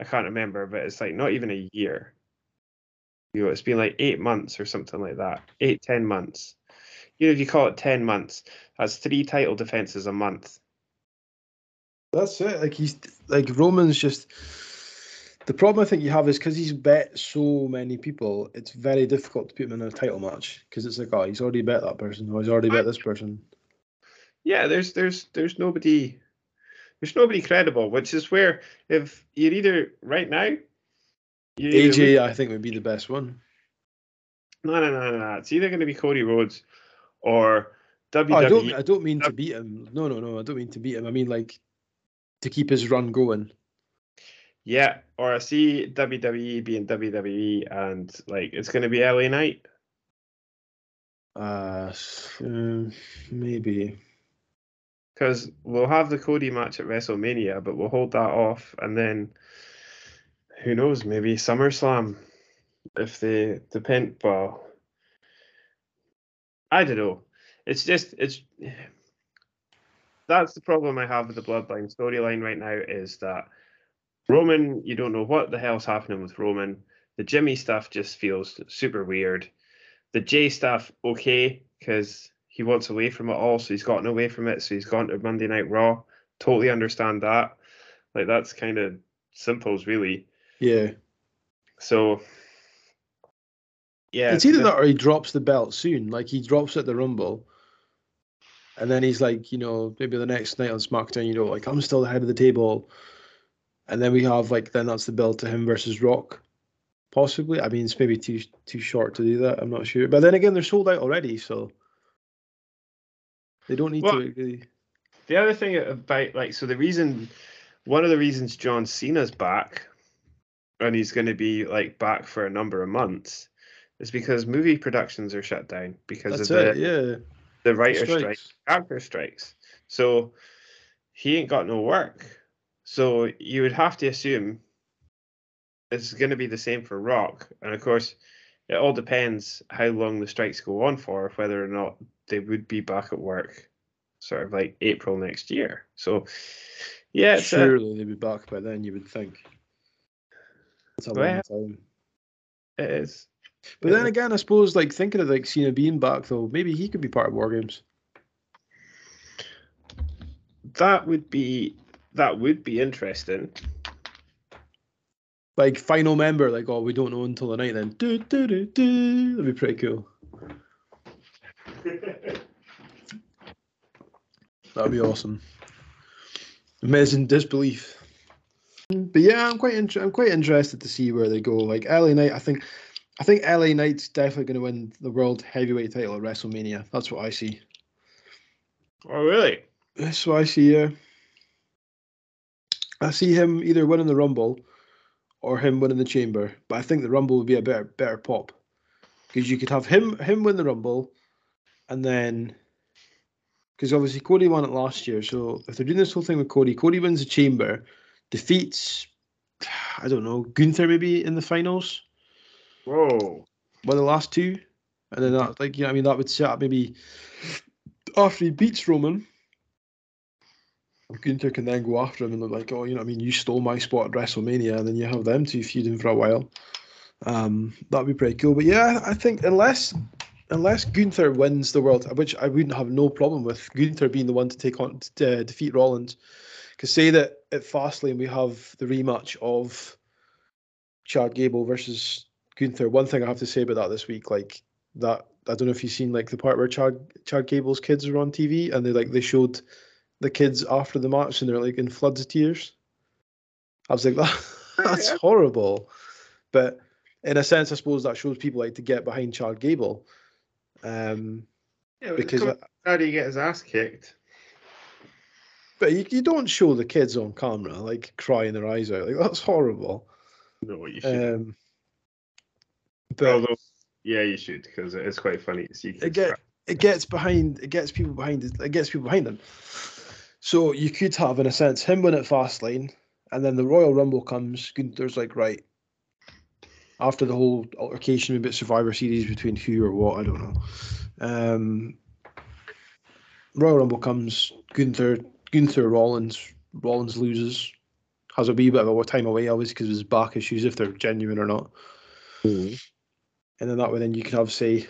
I can't remember, but it's like not even a year. you know, it's been like eight months or something like that, eight, ten months. You know, if you call it ten months, that's three title defenses a month. That's it. Like he's like Roman's just the problem I think you have is because he's bet so many people. It's very difficult to put him in a title match because it's like, oh, he's already bet that person, or he's already bet this person. Yeah, there's there's there's nobody there's nobody credible, which is where if you're either right now, you're A J either, I think would be the best one. No, no, no, no. It's either going to be Cody Rhodes or W W E. Oh, I don't I don't mean to beat him. No, no, no. I don't mean to beat him. I mean like to keep his run going. Yeah, or I see W W E being W W E and like it's going to be L A Knight. Uh, uh maybe. Because we'll have the Cody match at WrestleMania, but we'll hold that off, and then who knows? Maybe SummerSlam, if they depend. Well, I don't know. It's just it's. That's the problem I have with the Bloodline storyline right now is that Roman, you don't know what the hell's happening with Roman. The Jimmy stuff just feels super weird. The Jay stuff, okay, because he wants away from it all, so he's gotten away from it, so he's gone to Monday Night Raw. Totally understand that. Like, that's kind of simples, really. Yeah. So, yeah. It's either that or he drops the belt soon. Like, he drops at the Rumble. And then he's like, you know, maybe the next night on SmackDown, you know, like, I'm still the head of the table. And then we have, like, then that's the build to him versus Rock, possibly. I mean, it's maybe too too short to do that. I'm not sure. But then again, they're sold out already, so they don't need well, to. Really. The other thing about, like, so the reason, one of the reasons John Cena's back, and he's going to be, like, back for a number of months, is because movie productions are shut down because that's of it, the... yeah. The writer strikes, actor strikes. So he ain't got no work. So you would have to assume it's going to be the same for Rock. And of course, it all depends how long the strikes go on for, whether or not they would be back at work sort of like April next year. So, yeah. Surely a, they'd be back by then, you would think. It's a well, long time. It is. But then again, I suppose, like, thinking of, like, Cena being back, though, maybe he could be part of War Games. That would be, that would be interesting. Like, final member, like, oh, we don't know until the night then. Do, do, do, do. That'd be pretty cool. That'd be awesome. Amazing disbelief. But yeah, I'm quite, in- I'm quite interested to see where they go. Like, L A Knight, I think... I think L A Knight's definitely going to win the World Heavyweight title at WrestleMania. That's what I see. Oh, really? That's what I see, yeah. I see him either winning the Rumble or him winning the Chamber. But I think the Rumble would be a better better pop. Because you could have him him win the Rumble and then... Because obviously Cody won it last year. So if they're doing this whole thing with Cody, Cody wins the Chamber, defeats, I don't know, Gunther maybe in the finals. Whoa. Well, the last two. And then that, like, you know, I mean, that would set up maybe after he beats Roman, Gunther can then go after him and look like, oh, you know what I mean, you stole my spot at WrestleMania, and then you have them two feuding for a while. Um, that'd be pretty cool. But yeah, I think unless unless Gunther wins the world, which I wouldn't have no problem with Gunther being the one to take on to uh, defeat Rollins, because say that at Fastlane we have the rematch of Chad Gable versus Gunther. One thing I have to say about that this week, like that, I don't know if you've seen like the part where Chad Chad Gable's kids were on T V and they like they showed the kids after the match and they're like in floods of tears. I was like, that, that's horrible. But in a sense, I suppose that shows people like to get behind Chad Gable. Um, yeah, because I, how do you get his ass kicked? But you, you don't show the kids on camera like crying their eyes out. Like that's horrible. No, you should. Um, But Although, yeah, you should because it's quite funny to see. It, get, it gets behind. It gets people behind. It gets people behind them. So you could have, in a sense, him win at Fastlane, and then the Royal Rumble comes. Gunther's like, right. After the whole altercation, maybe it's Survivor Series between who or what, I don't know. Um, Royal Rumble comes. Gunther, Gunther Rollins, Rollins loses. Has a wee bit of a time away, always because of his back issues, if they're genuine or not. Mm-hmm. And then that way, then you can have, say,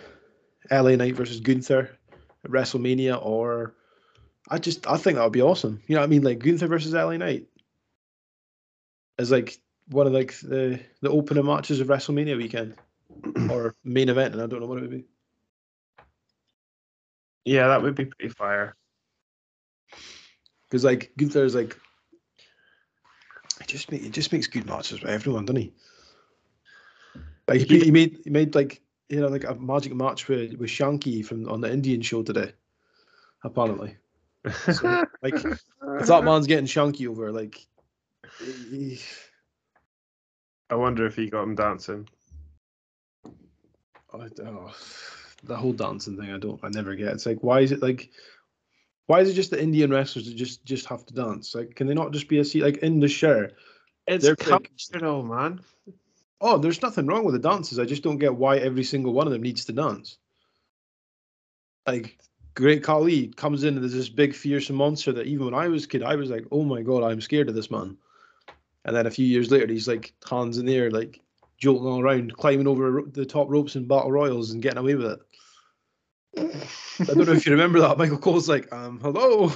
L A Knight versus Gunther at WrestleMania, or I just I think that would be awesome. You know what I mean? Like Gunther versus L A Knight is like one of like the the opener matches of WrestleMania weekend or main event, and I don't know what it would be. Yeah, that would be pretty fire. Because like Gunther is like it just make, it just makes good matches with everyone, doesn't he? Like he, he made he made like you know like a magic match with with Shanky from on the Indian show today, apparently. So, like if that man's getting Shanky over, like he... I wonder if he got him dancing. I oh, the whole dancing thing, I don't, I never get. It's like why is it like why is it just the Indian wrestlers that just just have to dance? Like can they not just be a seat like in the chair? It's cultural, man. Oh, there's nothing wrong with the dances. I just don't get why every single one of them needs to dance. Like, Great Khali comes in and there's this big, fearsome monster that even when I was a kid, I was like, oh my God, I'm scared of this man. And then a few years later, he's like, hands in the air, like, jolting all around, climbing over the top ropes in battle royals and getting away with it. I don't know if you remember that. Michael Cole's like, um, hello.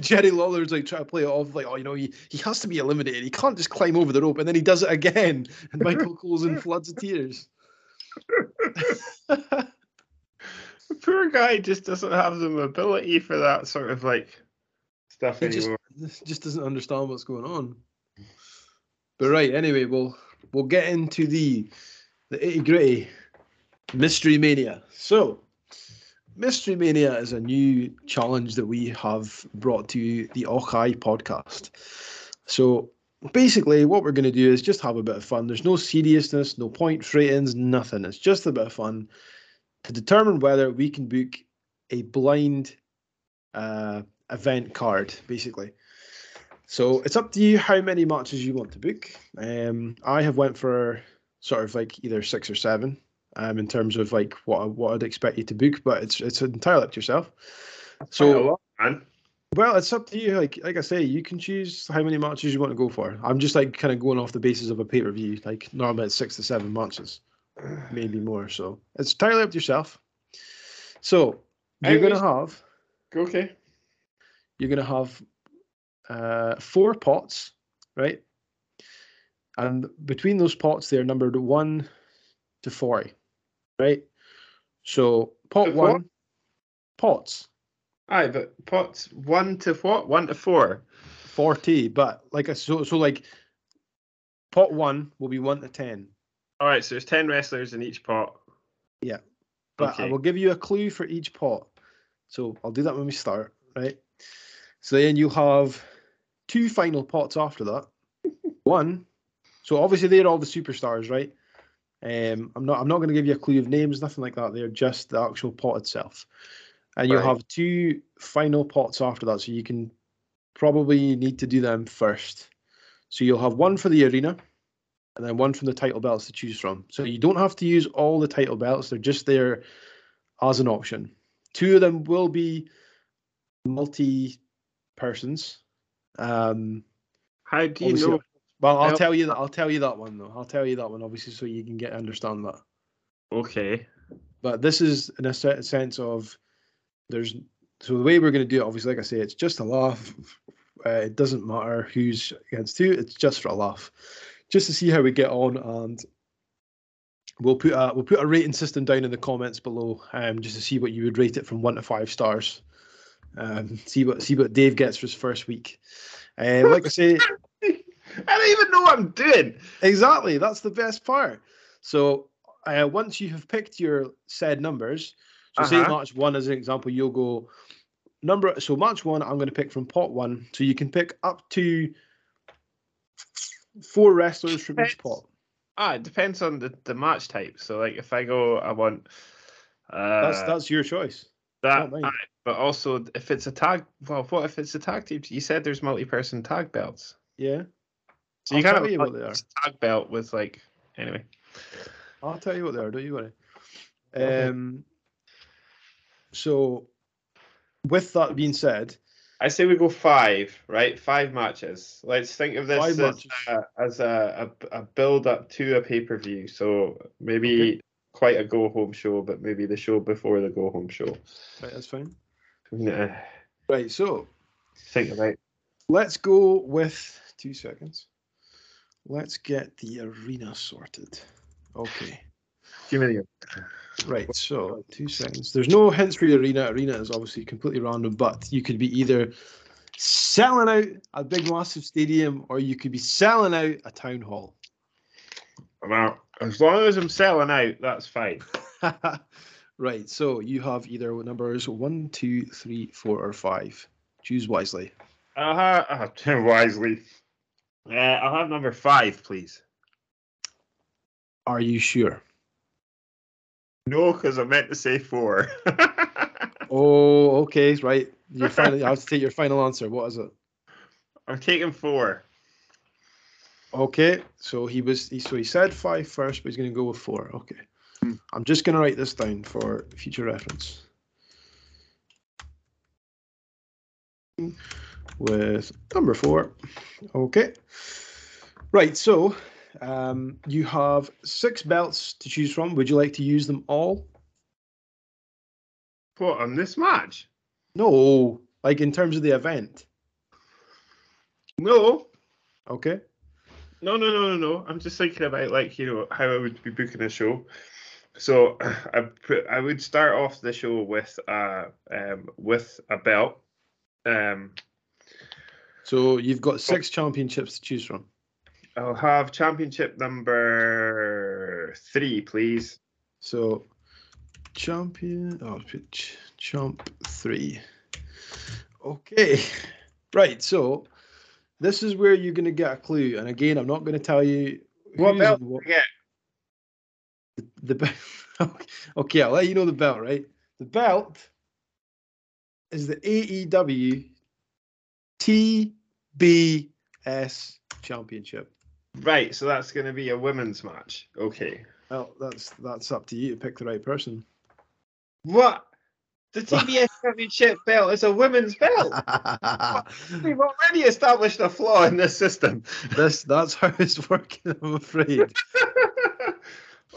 Jerry Lawler's like trying to play it off like, oh, you know, he, he has to be eliminated. He can't just climb over the rope, and then he does it again. And Michael Cole's in floods of tears. The poor guy just doesn't have the mobility for that sort of like stuff he anymore. Just, just doesn't understand what's going on. But right, anyway, we'll we'll get into the the itty gritty Mystery Mania. So. Mystery Mania is a new challenge that we have brought to the Och Aye podcast. So basically what we're going to do is just have a bit of fun. There's no seriousness, no point ratings, nothing. It's just a bit of fun to determine whether we can book a blind uh, event card, basically. So it's up to you how many matches you want to book. Um, I have went for sort of like either six or seven. Um, in terms of like what what I'd expect you to book, but it's it's entirely up to yourself. So, well, it's up to you. Like like I say, you can choose how many matches you want to go for. I'm just like kind of going off the basis of a pay per view. Like normally it's six to seven matches, maybe more. So it's entirely up to yourself. So you're gonna have okay. You're gonna have uh, four pots, right? And between those pots, they're numbered one to forty. Right, so pot one, what? Pots. Aye, but pots one to what? One to four. Forty, but like a, so, so like pot one will be one to ten. All right, so there's ten wrestlers in each pot. Yeah, but okay. I will give you a clue for each pot. So I'll do that when we start, right? So then you have two final pots after that. One, so obviously they're all the superstars, right? Um, I'm not. I'm not going to give you a clue of names, nothing like that. They're just the actual pot itself, and right. You'll have two final pots after that. So you can probably need to do them first. So you'll have one for the arena, and then one from the title belts to choose from. So you don't have to use all the title belts. They're just there as an option. Two of them will be multi persons. Um, How do you know? Well, I'll tell you that. I'll tell you that one though. I'll tell you that one, obviously, so you can get understand that. Okay. But this is in a certain sense of there's so the way we're going to do it. Obviously, like I say, it's just a laugh. Uh, it doesn't matter who's against who. It's just for a laugh, just to see how we get on. And we'll put a, we'll put a rating system down in the comments below, um, just to see what you would rate it from one to five stars. Um, see what see what Dave gets for his first week. And uh, like I say. I don't even know what I'm doing. Exactly. That's the best part. So uh, once you have picked your said numbers, so uh-huh. say match one as an example, you'll go number. So match one, I'm going to pick from pot one. So you can pick up to four wrestlers from depends. Each pot. Ah, it depends on the, the match type. So like if I go, I want. Uh, that's that's your choice. That, I, but also if it's a tag, well, what if it's a tag team? You said there's multi-person tag belts. Yeah. So I'll you can't be what they are. Tag belt with like anyway. I'll tell you what they are. Don't you worry. Um. So, with that being said, I say we go five, right? Five matches. Let's think of this as, uh, as a a, a build up to a pay per view. So maybe okay. quite a go-home show, but maybe the show before the go-home show. Right, that's fine. Nah. Right, so... Think about it. Let's go with... Two seconds. Let's get the arena sorted. Okay. Give me the... Right, so, two seconds. There's no hints for the arena. Arena is obviously completely random, but you could be either selling out a big, massive stadium, or you could be selling out a town hall. Well, as long as I'm selling out, that's fine. Right, so you have either numbers one, two, three, four, or five. Choose wisely. Uh-huh, uh-huh, wisely. Uh, I'll have number five, please. Are you sure? No, because I meant to say four. Oh, okay, right. Your final, I'll take your final answer. What is it? I'm taking four. Okay, so he was. He, so he said five first, but he's going to go with four. Okay, mm. I'm just going to write this down for future reference. With number four. Okay. Right, so um, you have six belts to choose from. Would you like to use them all? What, on this match? No, like in terms of the event. No. Okay. No, no, no, no, no. I'm just thinking about, like, you know, how I would be booking a show. So I put, I would start off the show with a um, with a belt. Um, so you've got six championships to choose from. I'll have championship number three, please. So champion, oh, champ three. Okay, right. So. This is where you're going to get a clue. And again, I'm not going to tell you... What belt did you get? The, the belt. Okay, I'll let you know the belt, right? The belt is the A E W T B S Championship. Right, so that's going to be a women's match. Okay. Well, that's that's up to you to pick the right person. What? The T B S Championship belt is a women's belt. We've already established a flaw in this system. This, that's how it's working, I'm afraid.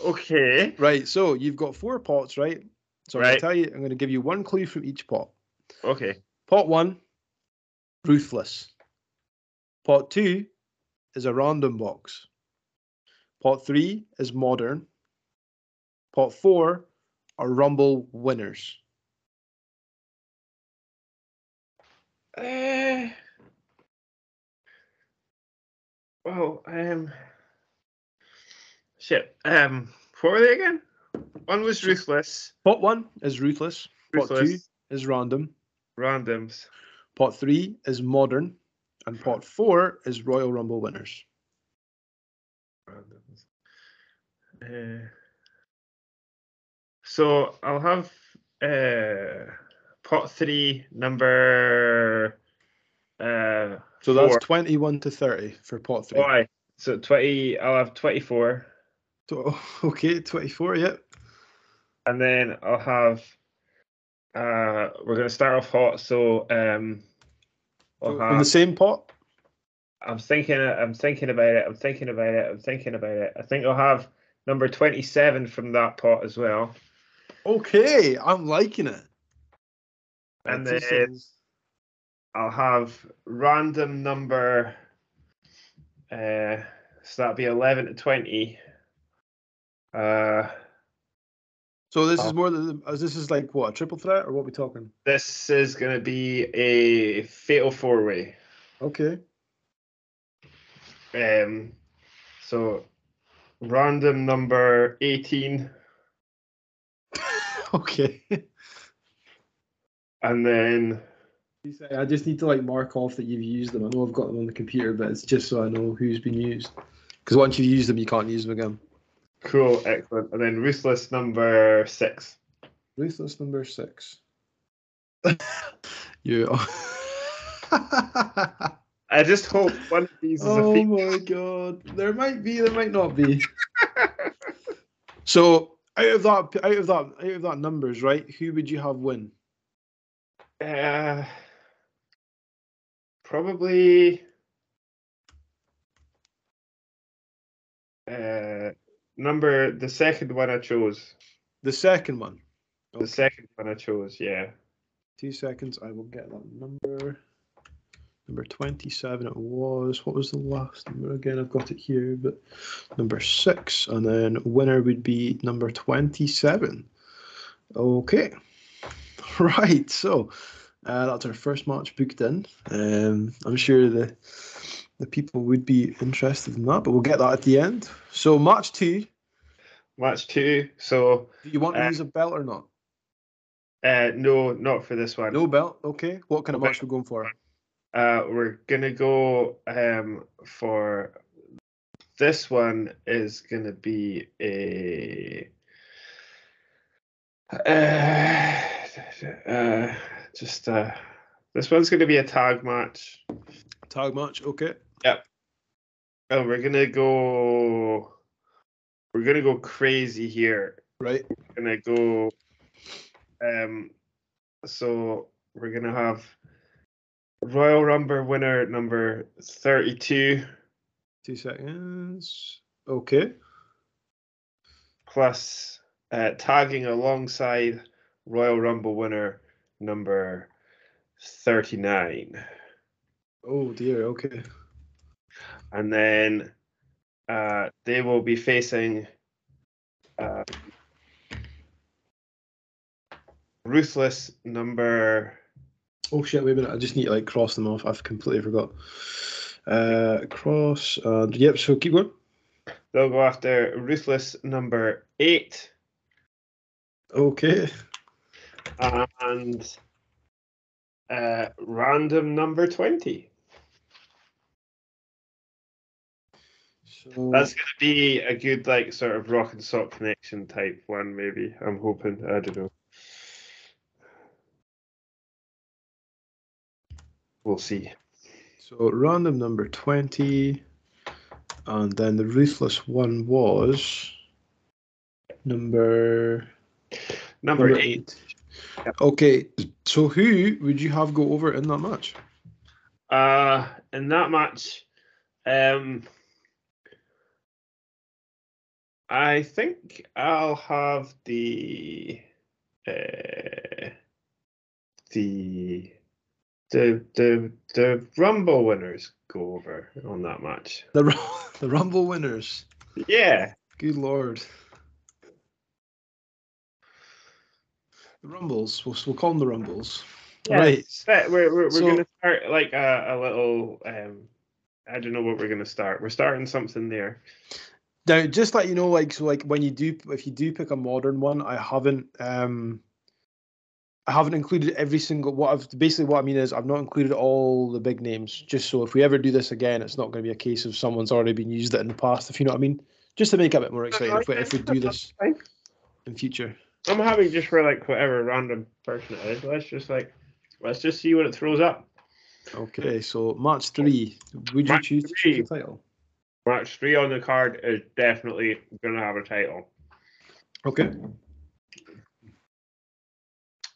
Okay. Right, so you've got four pots, right? So right. I'm going to tell you, I'm going to give you one clue from each pot. Okay. Pot one, ruthless. Pot two is a random box. Pot three is modern. Pot four are Rumble winners. Uh, well, um, shit. Um, what were they again? One was ruthless. Pot one is ruthless. ruthless. Pot two is random. Randoms. Pot three is modern, and pot four is Royal Rumble winners. Randoms. Uh, so I'll have uh. Pot three, number uh, So that's four. twenty-one to thirty for pot three. Why? So twenty, I'll have twenty-four. Okay, twenty-four, yep. And then I'll have, uh, we're going to start off hot, so... um, I'll have, in the same pot? I'm thinking, I'm thinking about it, I'm thinking about it, I'm thinking about it. I think I'll have number twenty-seven from that pot as well. Okay, I'm liking it. And then I'll have random number, uh, so that'd be eleven to twenty. Uh, so this oh. is more than, this is like what, a triple threat or what are we talking? This is going to be a fatal four-way. Okay. Um. So random number eighteen. Okay. And then I just need to like mark off that you've used them. I know I've got them on the computer, but it's just so I know who's been used. Because once you've used them, you can't use them again. Cool, excellent. And then ruthless number six. Ruthless number six. You. I just hope one of these is oh a feature. Oh my god! There might be. There might not be. So out of that, out of that, out of that numbers, right? Who would you have win? Uh, probably uh, Number the second one I chose. The second one. Okay. The second one I chose, yeah. Two seconds, I will get that number. Number twenty-seven it was. What was the last number? Again, I've got it here, but number six. And then winner would be number twenty-seven. Okay. Right, so uh, that's our first match booked in. Um, I'm sure the the people would be interested in that, but we'll get that at the end. So match two. Match two. So do you want to uh, use a belt or not? Uh, no, not for this one. No belt? Okay. What kind of match are we going for? Uh, we're gonna go um for this one is gonna be a uh, uh just uh this one's gonna be a tag match. Tag match, okay. Yep. And we're gonna go we're gonna go crazy here. Right. We're gonna go um so we're gonna have Royal Rumble winner number thirty-two. Two seconds. Okay. Plus uh, tagging alongside Royal Rumble winner number thirty-nine. Oh dear. Okay. And then uh, they will be facing uh, Ruthless number. Oh shit, wait a minute, I just need to like cross them off. I've completely forgot. Uh, cross, uh, yep, so keep going. They'll go after Ruthless number eight. Okay. And uh, Random number twenty. So that's going to be a good like sort of rock and sock connection type one maybe, I'm hoping, I don't know. We'll see. So Random number twenty, and then the Ruthless one was number number, number eight. eight. Yep. Okay, so who would you have go over in that match? Uh in that match, um, I think I'll have the uh, the. The the the Rumble winners go over on that match. The the Rumble winners. Yeah. Good lord. The Rumbles. We'll, we'll call them the Rumbles. Yeah, right. That, we're we're, we're so, going to start like a, a little. Um, I don't know what we're going to start. We're starting something there. Now, just let you know, like so, like when you do, if you do pick a modern one, I haven't. Um, I haven't included every single what I've basically what I mean is I've not included all the big names just so if we ever do this again it's not going to be a case of someone's already been used it in the past if you know what I mean just to make it a bit more exciting if we, if we do this in future. I'm happy just for like whatever random person it is. Let's just like let's just see what it throws up. Okay, so match three. Would match you choose three. The title? Match three on the card is definitely going to have a title. Okay.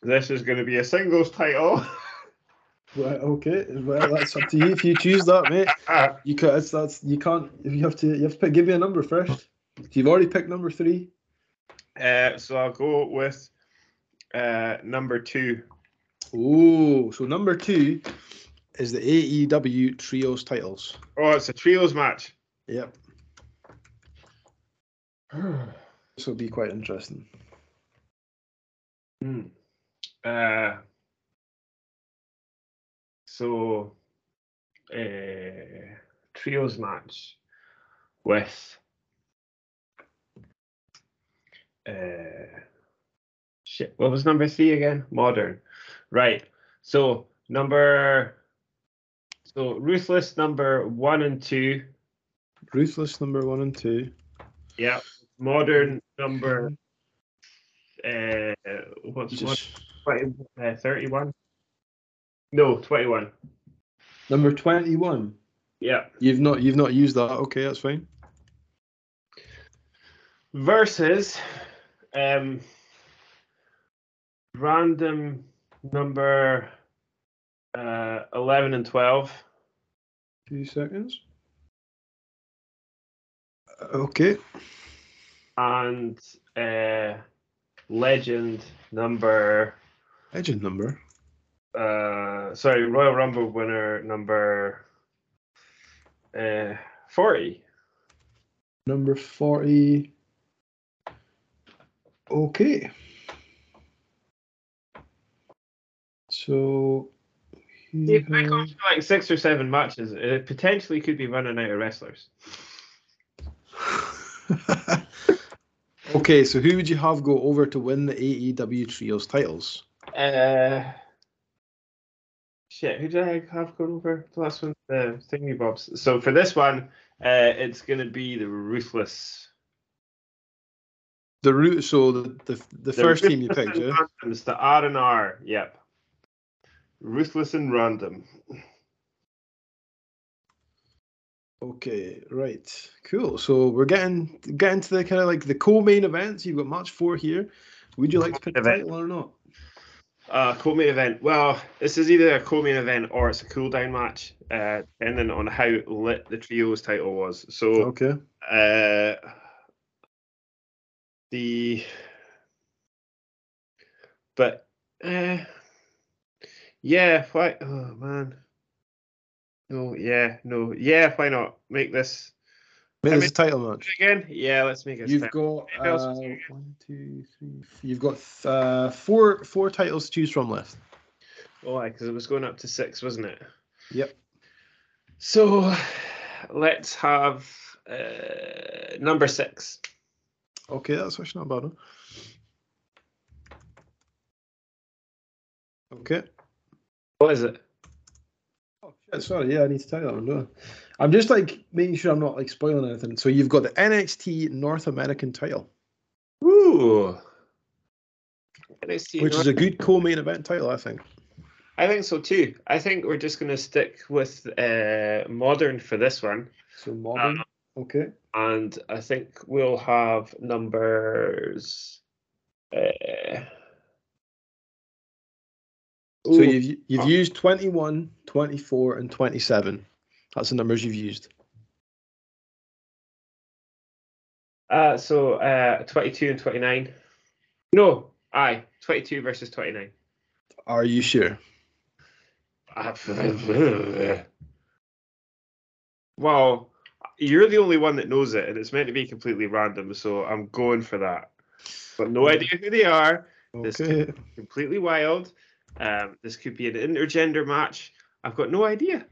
This is going to be a singles title. Well, okay. Well, that's up to you if you choose that, mate. You can't. It's, that's you can't. You have to. You have to pick, give me a number first. You've already picked number three. Uh, so I'll go with uh, number two. Oh, so number two is the A E W trios titles. Oh, it's a trios match. Yep. This will be quite interesting. Hmm. Uh, so, uh, trios match with uh, shit. What was number three again? Modern, right? So number, so Ruthless number one and two. Ruthless number one and two. Yeah, Modern number. Uh, what's what? twenty, uh, thirty-one? No, twenty-one. Number twenty-one? Yeah. You've not you've not used that. Okay, that's fine. Versus um, Random number uh, eleven and twelve. Two seconds. Okay. and uh, legend number. Legend number. Uh, sorry, Royal Rumble winner number uh, forty. Number forty. Okay. So. Yeah, back off to like six or seven matches. It potentially could be running out of wrestlers. Okay, so who would you have go over to win the A E W Trios titles? Uh, shit, who did I have go over? The last one, the thingy bobs. So for this one, uh, it's going to be the Ruthless. The root. So the the, the, the first team you picked, yeah? It's the R and R. Yep. Ruthless and Random. Okay, right, cool. So we're getting getting to the kind of like the co-main events. You've got match four here. Would you like to pick a title or not? Uh, co-main event. Well, this is either a co-main event or it's a cool-down match, uh, depending on how lit the trios title was. So okay, uh, the but. Uh, Yeah, why? Oh, man. No, yeah, no. Yeah, why not? Make this. Make this a title match. Again? Yeah, let's make it. You've got uh, one, two, three. You've got uh, four four titles to choose from left. Oh, because it was going up to six, wasn't it? Yep. So let's have uh, number six. Okay, that's actually not bad, huh? Okay. What is it? Oh, shit, sorry, yeah, I need to tell you that one, don't I? I'm just like making sure I'm not like spoiling anything. So you've got the N X T North American title. Ooh. N X T Which North is a good co-main event title, I think. I think so too. I think we're just going to stick with uh, Modern for this one. So Modern, um, okay. And I think we'll have numbers... Uh, So Ooh. you've you've oh. used twenty-one, twenty-four, and twenty-seven. That's the numbers you've used. Uh, so uh, twenty-two and twenty-nine. No, aye, twenty-two versus twenty-nine. Are you sure? Well, you're the only one that knows it, and it's meant to be completely random, so I'm going for that. But no idea who they are. Okay. This is completely wild. Um, this could be an intergender match. I've got no idea.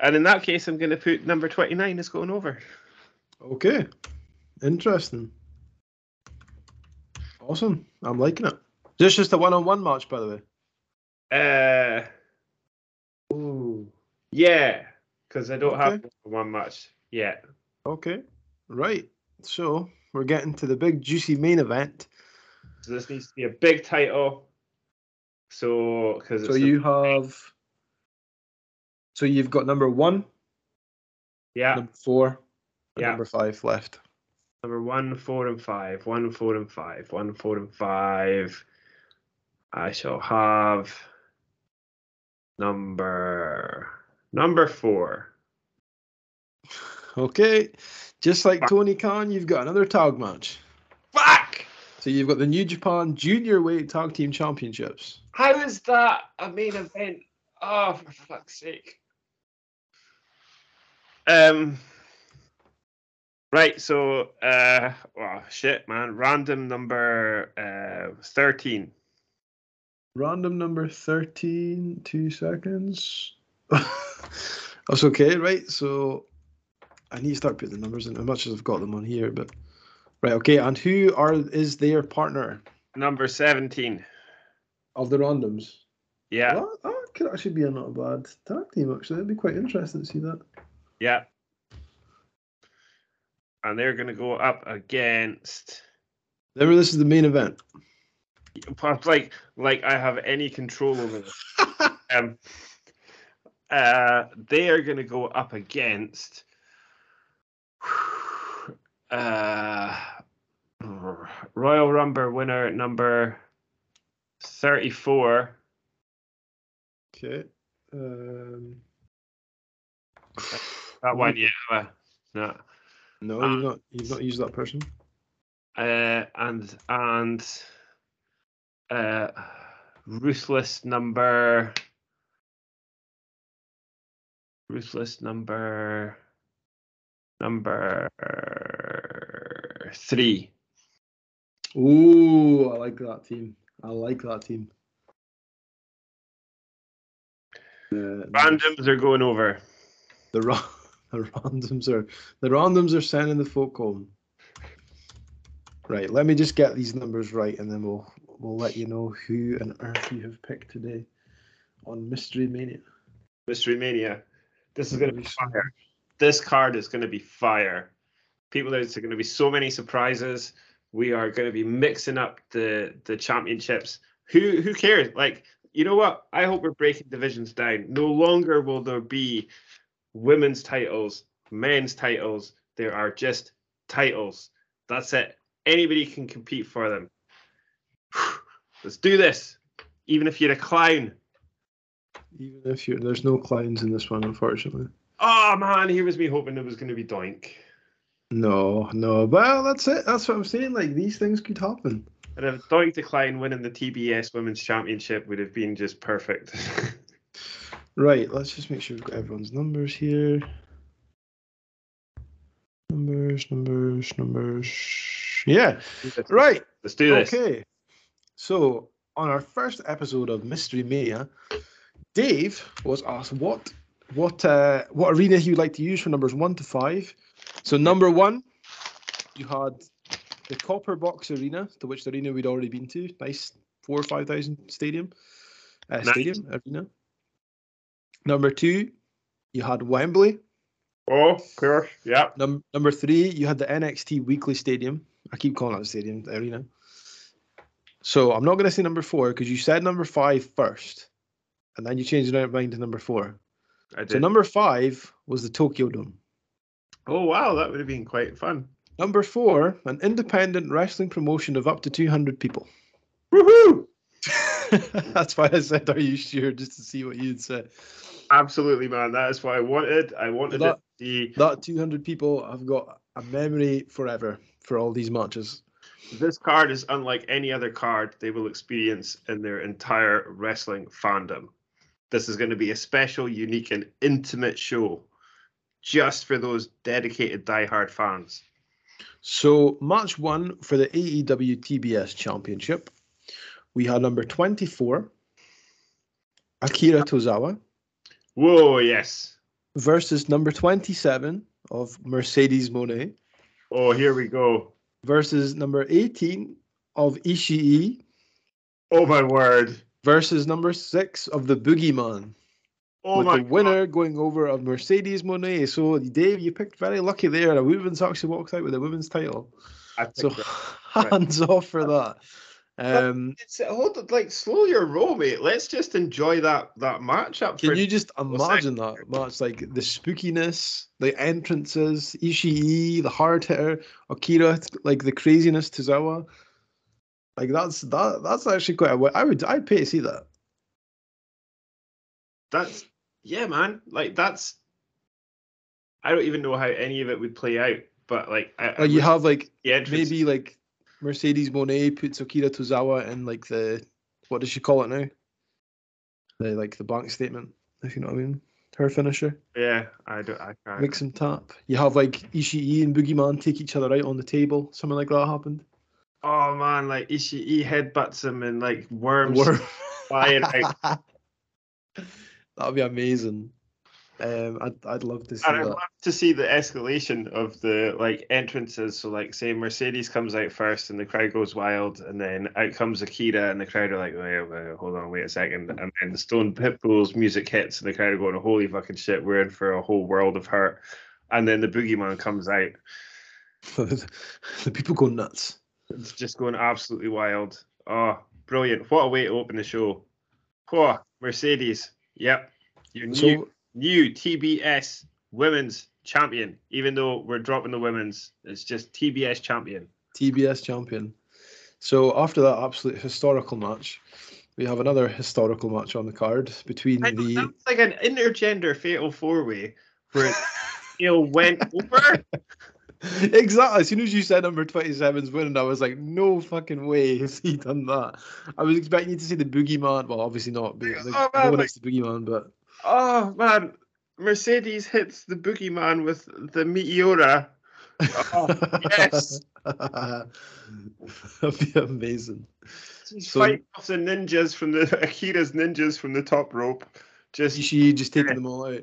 And in that case, I'm going to put number twenty-nine as going over. Okay. Interesting. Awesome. I'm liking it. This is just a one-on-one match, by the way. Uh, ooh, yeah, because I don't okay. have one match yet. Okay. Right. So we're getting to the big, juicy main event. So this needs to be a big title. So, because so you have, so you've got number one, yeah, number four, yeah, number five left. Number one, four, and five. One, four, and five. One, four, and five. I shall have number number four. Okay, just like Fuck. Tony Khan, you've got another tag match. Fuck. So you've got the New Japan Junior Weight Tag Team Championships. How is that a main event? Oh, for fuck's sake. Um, right, so, uh, oh, shit, man. Random number uh, thirteen. Random number thirteen, two seconds. That's okay, right? So I need to start putting the numbers in as much as I've got them on here, but... Right, okay, and who are is their partner? Number seventeen. Of the randoms? Yeah. That, that could actually be a not bad tag team, actually. That'd be quite interesting to see that. Yeah. And they're going to go up against... Remember, this is the main event. Like, like I have any control over this. um, uh, they are going to go up against... Uh, Royal Rumble winner number thirty-four. Okay. Um, that one, yeah. No. No, and, you've not. You've not used that person. Uh, and and uh, ruthless number. Ruthless number. Number three. Ooh, I like that team. I like that team. Uh, randoms are going over. The, ra- the randoms are the randoms are sending the folk home. Right, let me just get these numbers right, and then we'll we'll let you know who on earth you have picked today on Mystery Mania. Mystery Mania. This is going to be fire. This card is going to be fire. People, there's going to be so many surprises. We are going to be mixing up the the championships. Who who cares? Like. You know what? I hope we're breaking divisions down. No longer will there be women's titles, men's titles. There are just titles. That's it. Anybody can compete for them. Let's do this. Even if you're a clown. Even if you're... There's no clowns in this one, unfortunately. Oh, man. Here was me hoping there was going to be Doink. No, no. Well, that's it. That's what I'm saying. Like, these things could happen. And if Doink the Clown winning the T B S Women's Championship would have been just perfect. Right, let's just make sure we've got everyone's numbers here. Numbers, numbers, numbers. Yeah, right. Let's do this. Okay. So, on our first episode of Mystery Mania, Dave was asked what what uh, what arena he would like to use for numbers one to five. So, number one, you had... the Copper Box Arena, to which the arena we'd already been to. Nice four or five thousand stadium. Uh, nice. Stadium arena. Number two, you had Wembley. Oh, of course. Yeah. Num- number three, you had the N X T Weekly Stadium. I keep calling it the stadium, the arena. So I'm not going to say number four because you said number five first. And then you changed your mind to number four. I did. So number five was the Tokyo Dome. Oh, wow. That would have been quite fun. Number four, an independent wrestling promotion of up to two hundred people. Woohoo! That's why I said, are you sure? Just to see what you'd say. Absolutely, man. That is what I wanted. I wanted that, it to be... That two hundred people have got a memory forever for all these matches. This card is unlike any other card they will experience in their entire wrestling fandom. This is going to be a special, unique, and intimate show just for those dedicated diehard fans. So, match one for the A E W T B S Championship, we had number twenty-four, Akira Tozawa. Whoa, yes. Versus number twenty-seven of Mercedes Moné. Oh, here we go. Versus number eighteen of Ishii. Oh, my word. Versus number six of the Boogeyman. Oh, with my the winner God. Going over of Mercedes Moné. So, Dave, you picked very lucky there. A woman's actually walked out with a women's title. I so, right. Hands off for that. Um, it's, hold on, like, slow your roll, mate. Let's just enjoy that, that match-up. Can for you just imagine that match? Like, the spookiness, the entrances, Ishii, the hard-hitter, Akira, like, the craziness, Tozawa. Like, that's that. That's actually quite a... I would, I'd pay to see that. That's, yeah, man. Like, that's, I don't even know how any of it would play out, but like, I, I you have like, maybe like Mercedes Moné puts Akira Tozawa in like the, what does she call it now? The, like the bank statement, if you know what I mean. Her finisher. Yeah, I don't, I can't. Mix and tap. You have like Ishii and Boogeyman take each other out on the table. Something like that happened. Oh man, like Ishii headbutts him and like worms Worm. flying out. That would be amazing. Um, I'd I'd love to see. And I'd that. love to see the escalation of the like entrances. So like, say Mercedes comes out first, and the crowd goes wild, and then out comes Akira, and the crowd are like, wait, wait, hold on, wait a second, and then the Stone Pit Bulls music hits, and the crowd are going, holy fucking shit, we're in for a whole world of hurt, and then the Boogeyman comes out. The people go nuts. It's just going absolutely wild. Oh, brilliant! What a way to open the show. Oh, Mercedes. Yep, your new, so, new T B S Women's Champion. Even though we're dropping the women's, it's just T B S Champion. T B S Champion. So after that absolute historical match, we have another historical match on the card between I, the... That's like an intergender fatal four-way where it you know, went over. Exactly. As soon as you said number twenty-seven's winning, I was like, no fucking way has he done that. I was expecting you to see the Boogeyman. Well, obviously not. Like, oh, man, no one likes the Boogeyman, but... Oh, man. Mercedes hits the Boogeyman with the Meteora. Oh, yes. That'd be amazing. She's so, fighting off the ninjas from the... Akira's ninjas from the top rope. Just She just taking them all out.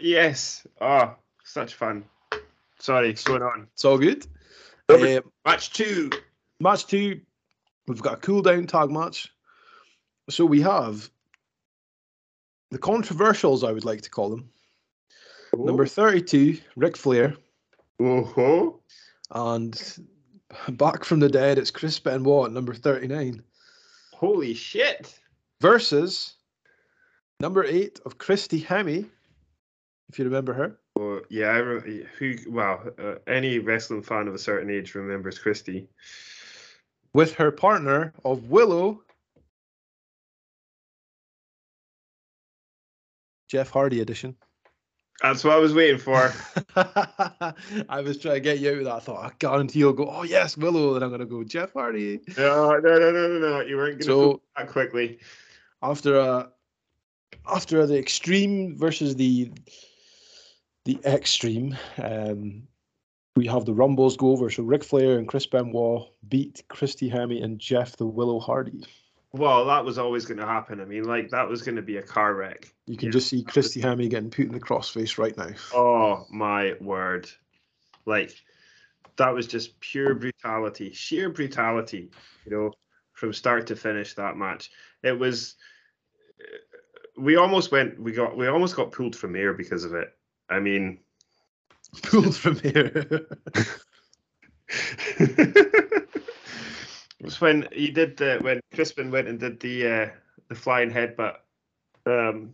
Yes. Oh, such fun. Sorry, what's going on? It's all good. Um, match two. Match two. We've got a cool down tag match. So we have the controversials, I would like to call them. Oh. Number thirty-two, Ric Flair. Oh-ho. And back from the dead, it's Chris Benoit, number thirty-nine. Holy shit. Versus number eight of Christy Hemme, if you remember her. Well, yeah, I re- who? Well, uh, any wrestling fan of a certain age remembers Christy. With her partner of Willow, Jeff Hardy edition. That's what I was waiting for. I was trying to get you out of that. I thought, I guarantee you'll go, oh yes, Willow, then I'm going to go, Jeff Hardy. No, no, no, no, no, no. You weren't going to so, go that quickly. After a, after the extreme versus the... The Extreme, um, we have the Rumbles go over. So Ric Flair and Chris Benoit beat Christy Hemme and Jeff the Willow Hardy. Well, that was always going to happen. I mean, like, that was going to be a car wreck. You can yeah. just see Christy Hemme getting put in the crossface right now. Oh, my word. Like, that was just pure brutality, sheer brutality, you know, from start to finish that match. It was, we almost went, we got, we almost got pulled from air because of it. I mean, pulled from here. It was when he did the when Crispin went and did the uh, the flying headbutt. Um,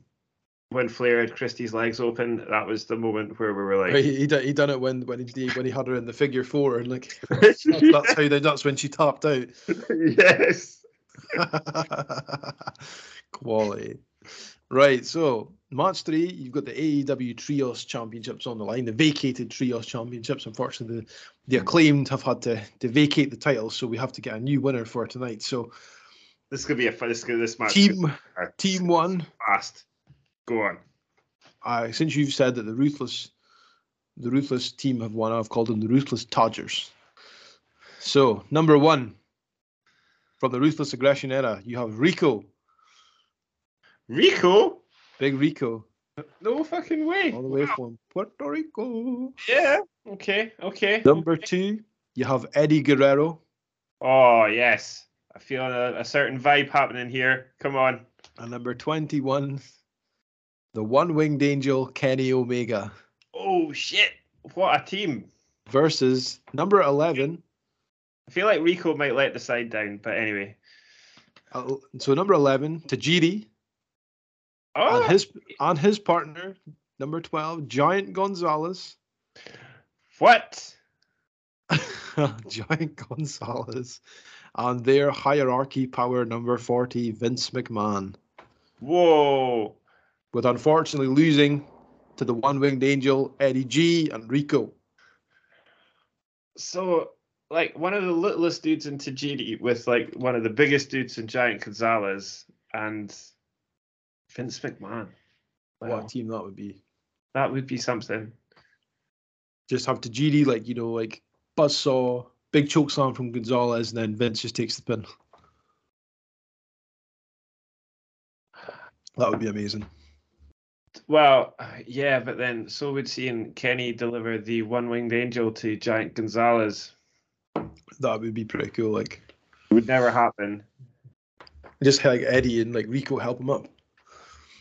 when Flair had Christie's legs open, that was the moment where we were like, he he done, he done it when when he when he had her in the figure four and like that's, yeah. that's how they, that's when she tapped out. Yes. Quality. Right, so match three, you've got the A E W Trios Championships on the line, the vacated Trios Championships. Unfortunately, the, the Acclaimed have had to, to vacate the titles, so we have to get a new winner for tonight. So this could be a fun, this, this match. Team, team one. Fast. Go on. Uh, since you've said that the Ruthless the Ruthless team have won, I've called them the Ruthless Todgers. So, number one, from the Ruthless Aggression era, you have Rico. Rico? Big Rico. No fucking way. All the way wow. from Puerto Rico. Yeah. Okay. Okay. Number okay. two, you have Eddie Guerrero. Oh, yes. I feel a, a certain vibe happening here. Come on. And number twenty-one, the one-winged angel, Kenny Omega. Oh, shit. What a team. Versus number eleven. I feel like Rico might let the side down, but anyway. Uh, so number eleven, Tajiri. Oh. And his and his partner, number twelve, Giant Gonzalez. What? Giant Gonzalez. And their hierarchy power, number forty, Vince McMahon. Whoa. With unfortunately losing to the one-winged angel, Eddie G and Rico. So, like, one of the littlest dudes in Tajiri with, like, one of the biggest dudes in Giant Gonzalez and... Vince McMahon. Wow. What a team that would be. That would be something. Just have Tajiri, like, you know, like, buzzsaw, big chokeslam from Gonzalez, and then Vince just takes the pin. That would be amazing. Well, yeah, but then so would seeing Kenny deliver the one-winged angel to Giant Gonzalez. That would be pretty cool, like. It would never happen. Just like Eddie and, like, Rico help him up.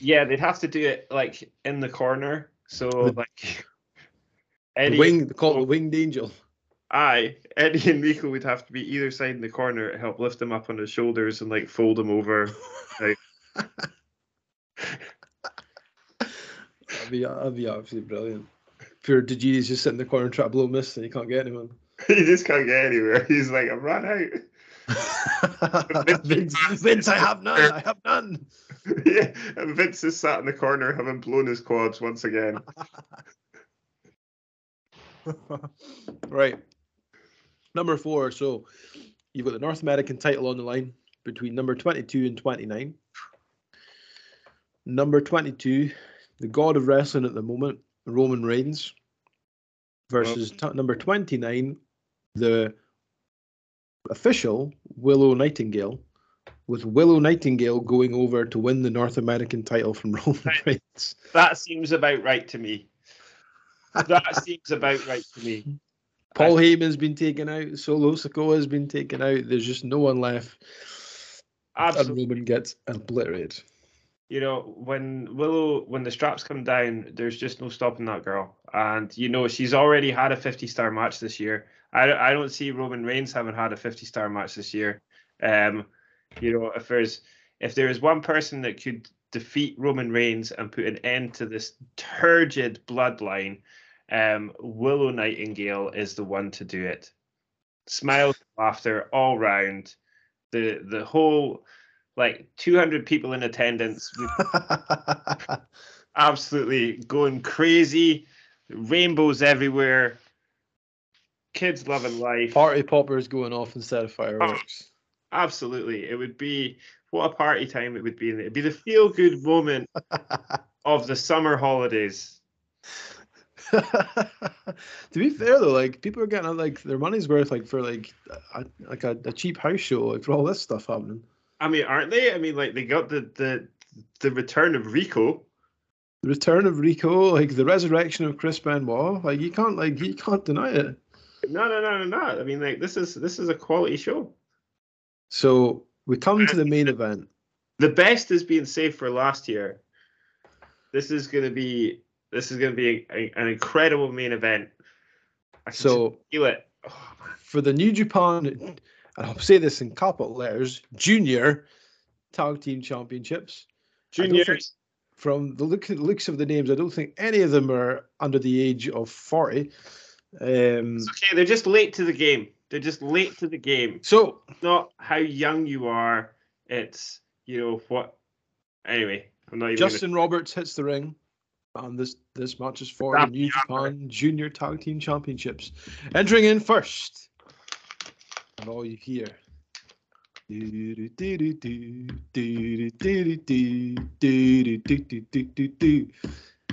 Yeah, they'd have to do it like in the corner. So like Eddie, the wing, they call it the winged angel. Aye, Eddie and Rico would have to be either side in the corner to help lift him up on his shoulders and like fold him over. Like. that'd be that'd be absolutely brilliant. Pure Tajiri's just sitting in the corner trying to blow mist and he can't get anyone. He just can't get anywhere. He's like, I've run out. Vince, Vince, I have none. I have none. Yeah, and Vince is sat in the corner having blown his quads once again. Right. Number four. So you've got the North American title on the line between number twenty-two and twenty-nine. Number twenty-two, the god of wrestling at the moment, Roman Reigns, versus oh. t- number twenty-nine, the official Willow Nightingale, with Willow Nightingale going over to win the North American title from Roman that, Reigns. That seems about right to me. That seems about right to me. Paul Heyman's been taken out. Solo Sikoa has been taken out. There's just no one left. Absolutely. And Roman gets obliterated. You know, when Willow, when the straps come down, there's just no stopping that girl. And, you know, she's already had a fifty-star match this year. I, I don't see Roman Reigns having had a fifty-star match this year. Um, you know, if there's if there is one person that could defeat Roman Reigns and put an end to this turgid bloodline, um, Willow Nightingale is the one to do it. Smiles and laughter all round. The the whole... like two hundred people in attendance, absolutely going crazy, rainbows everywhere, kids loving life. Party poppers going off instead of fireworks. Oh, absolutely. It would be, what a party time it would be. It would be the feel-good moment of the summer holidays. To be fair though, like people are getting like their money's worth like for like a, like a, a cheap house show, like for all this stuff happening. I mean, aren't they? I mean, like, they got the, the the return of Rico. The return of Rico, like, the resurrection of Chris Benoit. Like, you can't, like, you can't deny it. No, no, no, no, no. I mean, like, this is this is a quality show. So, we come to the main event. The best is being saved for last year. This is going to be, this is going to be a, a, an incredible main event. I so, feel it. Oh, for the New Japan... and I'll say this in capital letters, Junior Tag Team Championships. Juniors. From the look, looks of the names, I don't think any of them are under the age of forty. Um, it's okay, they're just late to the game. They're just late to the game. So, it's not how young you are, it's, you know, what... Anyway, I'm not even... Justin gonna... Roberts hits the ring, and this, this match is for the New Japan Junior Tag Team Championships. Entering in first... and all you hear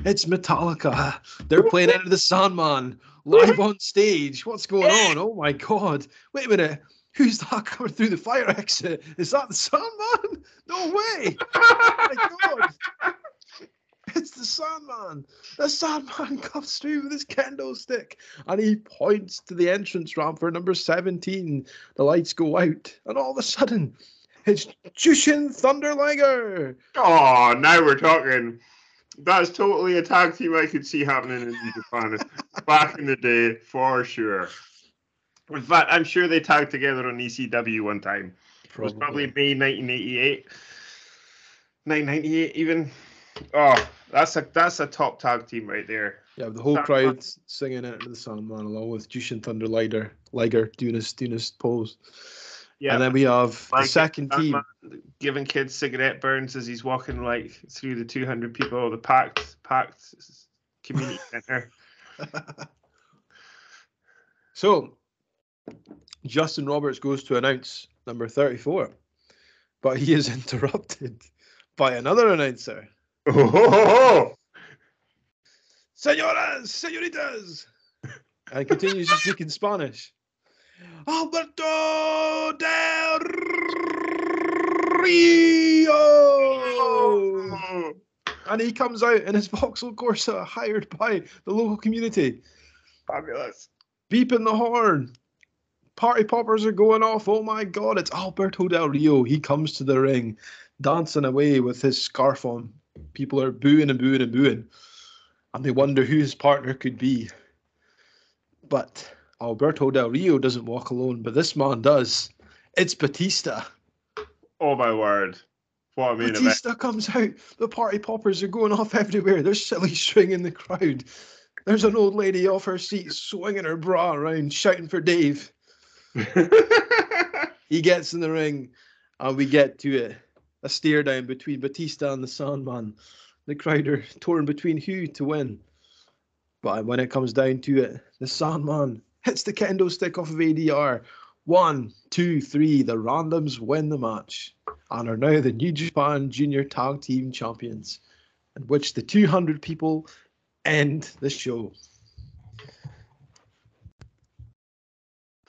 it's Metallica. They're playing Enter the Sandman live on stage. What's going on? Oh my god. Wait a minute. Who's that coming through the fire exit? Is that the Sandman? No way. Oh my god. It's the Sandman. The Sandman comes through with his kendo stick and he points to the entrance ramp for number seventeen. The lights go out and all of a sudden it's Jushin Thunder Liger. Oh, now we're talking. That's totally a tag team I could see happening in New Japan back in the day for sure. In fact, I'm sure they tagged together on E C W one time. Probably. It was probably May nineteen eighty-eight. nineteen ninety-eight even. Oh, that's a that's a top tag team right there. Yeah, the whole Sandman. Crowd singing Enter the Sandman along with Jushin Thunder Liger, Liger doing his, doing his pose. Yeah, and then we have like the second Sandman team giving kids cigarette burns as he's walking like through the two hundred people, the packed packed community center. So, Justin Roberts goes to announce number thirty-four, but he is interrupted by another announcer. Oh, ho, ho, ho. Señoras, señoritas, and continues to speak in Spanish. Alberto del Rio, oh. And he comes out in his Vauxhall Corsa, hired by the local community. Fabulous! Beeping the horn, party poppers are going off. Oh my God! It's Alberto del Rio. He comes to the ring, dancing away with his scarf on. People are booing and booing and booing, and they wonder who his partner could be. But Alberto Del Rio doesn't walk alone, but this man does. It's Batista. Oh my word. What a main event. Batista comes out. The party poppers are going off everywhere. There's silly string in the crowd. There's an old lady off her seat swinging her bra around, shouting for Dave. He gets in the ring, and we get to it. A stare down between Batista and the Sandman. The crowd are torn between who to win. But when it comes down to it, the Sandman hits the kendo stick off of A D R. One, two, three, the randoms win the match and are now the New Japan Junior Tag Team Champions, in which the two hundred people end the show.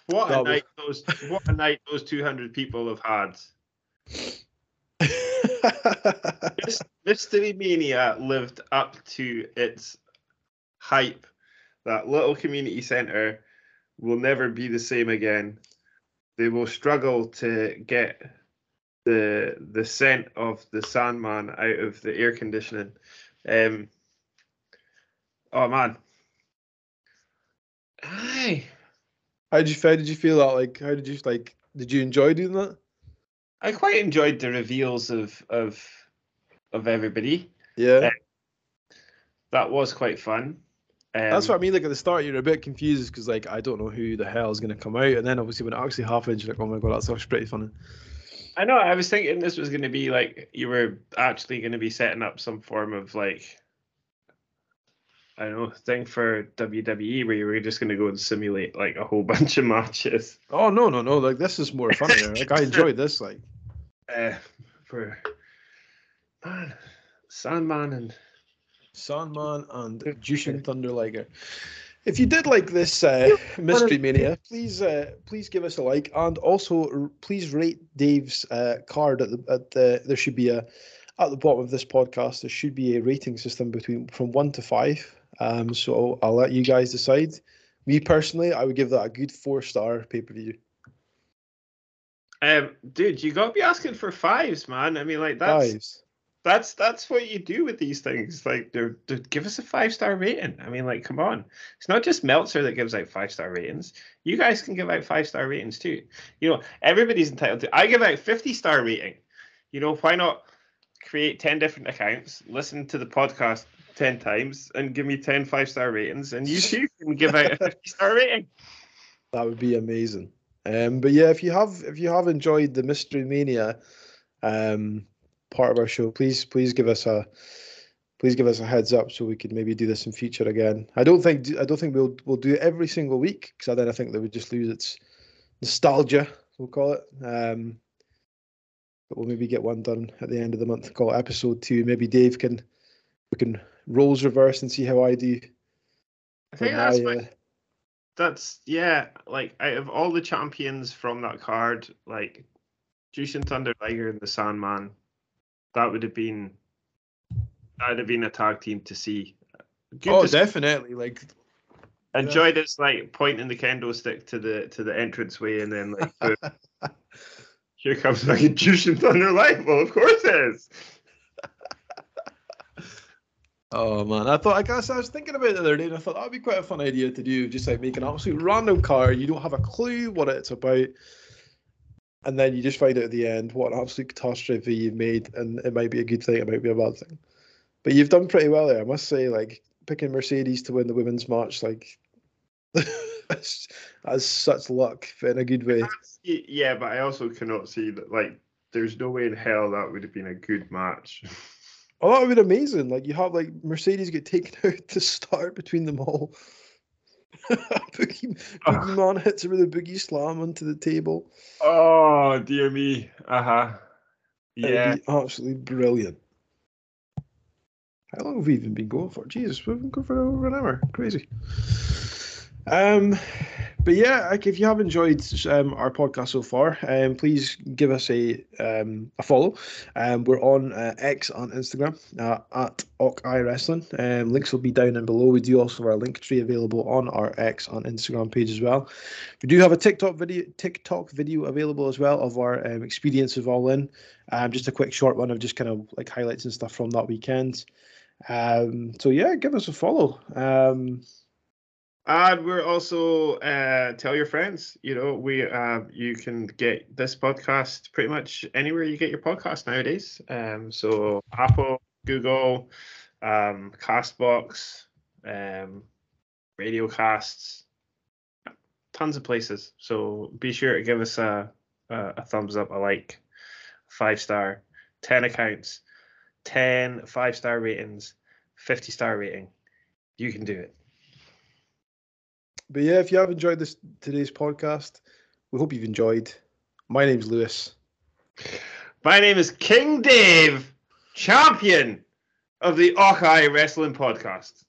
What a, night those, what a night those two hundred people have had. This Mystery Mania lived up to its hype. That little community centre will never be the same again. They will struggle to get the the scent of the Sandman out of the air conditioning. Um, oh, man. Aye. How did you feel? Did you feel that? Like, how did you like? Did you enjoy doing that? I quite enjoyed the reveals of of of everybody. Yeah, uh, that was quite fun. Um, That's what I mean. Like at the start, you're a bit confused because like I don't know who the hell is going to come out, and then obviously when it actually happens, you're like, oh my god, that's actually pretty funny. I know. I was thinking this was going to be like you were actually going to be setting up some form of like, I don't know, thing for W W E where you were just going to go and simulate like a whole bunch of matches. Oh no, no, no! Like this is more funnier. Like I enjoyed this. Like, uh, for man, Sandman and Sandman and Jushin Thunder Liger. If you did like this uh, Mystery Mania, please, uh, please give us a like, and also r- please rate Dave's uh, card at the at the. There should be a at the bottom of this podcast. There should be a rating system between from one to five. Um, so I'll let you guys decide. Me personally, I would give that a good four-star pay-per-view. Um, dude, you gotta be asking for fives, man. I mean, like that's fives. that's that's what you do with these things. Like, they're, they're, give us a five-star rating. I mean, like, come on. It's not just Meltzer that gives out five-star ratings. You guys can give out five-star ratings too. You know, everybody's entitled to. I give out fifty-star rating. You know, why not create ten different accounts, listen to the podcast ten times, and give me ten five-star ratings, and you too can give out a fifty-star rating. That would be amazing. Um, but yeah, if you have if you have enjoyed the Mystery Mania um, part of our show, please please give us a please give us a heads up so we could maybe do this in future again. I don't think I don't think we'll we'll do it every single week because then I think that we just lose its nostalgia. We'll call it. Um, But we'll maybe get one done at the end of the month. Call it episode two. Maybe Dave can we can roles reverse and see how I do. I think that's my, uh, that's yeah. Like out of all the champions from that card, like Jushin Thunder Liger and the Sandman, that would have been that would have been a tag team to see. Good oh, display. Definitely. Like enjoy this yeah. like pointing the kendo stick to the to the entranceway and then like. Here comes like a Jushin Thunder Liger. Well, of course it is. Oh man, I thought I guess I was thinking about it the other day, and I thought that would be quite a fun idea to do. Just like make an absolute random card. You don't have a clue what it's about, and then you just find out at the end what an absolute catastrophe you've made. And it might be a good thing, it might be a bad thing. But you've done pretty well there, I must say. Like picking Mercedes to win the women's match, like. That's, that's such luck, but in a good way. Yeah, but I also cannot see that, like, there's no way in hell that would have been a good match. Oh, that would have been amazing. Like, you have, like, Mercedes get taken out to start between them all. Boogie, uh, Boogie Man hits her with a Boogie Slam onto the table. Oh, dear me. Uh-huh. Yeah. It would be absolutely brilliant. How long have we even been going for? Jesus, we've been going for over an hour. Crazy. Um, but yeah, like if you have enjoyed um, our podcast so far, um, please give us a um, a follow. Um, we're on uh, X on Instagram uh, at Och Aye Wrestling. Um, links will be down and below. We do also have our link tree available on our X on Instagram page as well. We do have a TikTok video, TikTok video available as well of our um, experience of All In. Um, just a quick short one of just kind of like highlights and stuff from that weekend. Um, so yeah, give us a follow. Um. And we're also, uh, tell your friends, you know, we uh, you can get this podcast pretty much anywhere you get your podcast nowadays. Um, so Apple, Google, um, CastBox, um, RadioCasts, tons of places. So be sure to give us a, a, a thumbs up, a like, five star, ten accounts, ten five star ratings, fifty star rating. You can do it. But yeah, if you have enjoyed this today's podcast, we hope you've enjoyed. My name's Lewis. My name is King Dave, champion of the Och Aye Wrestling Podcast.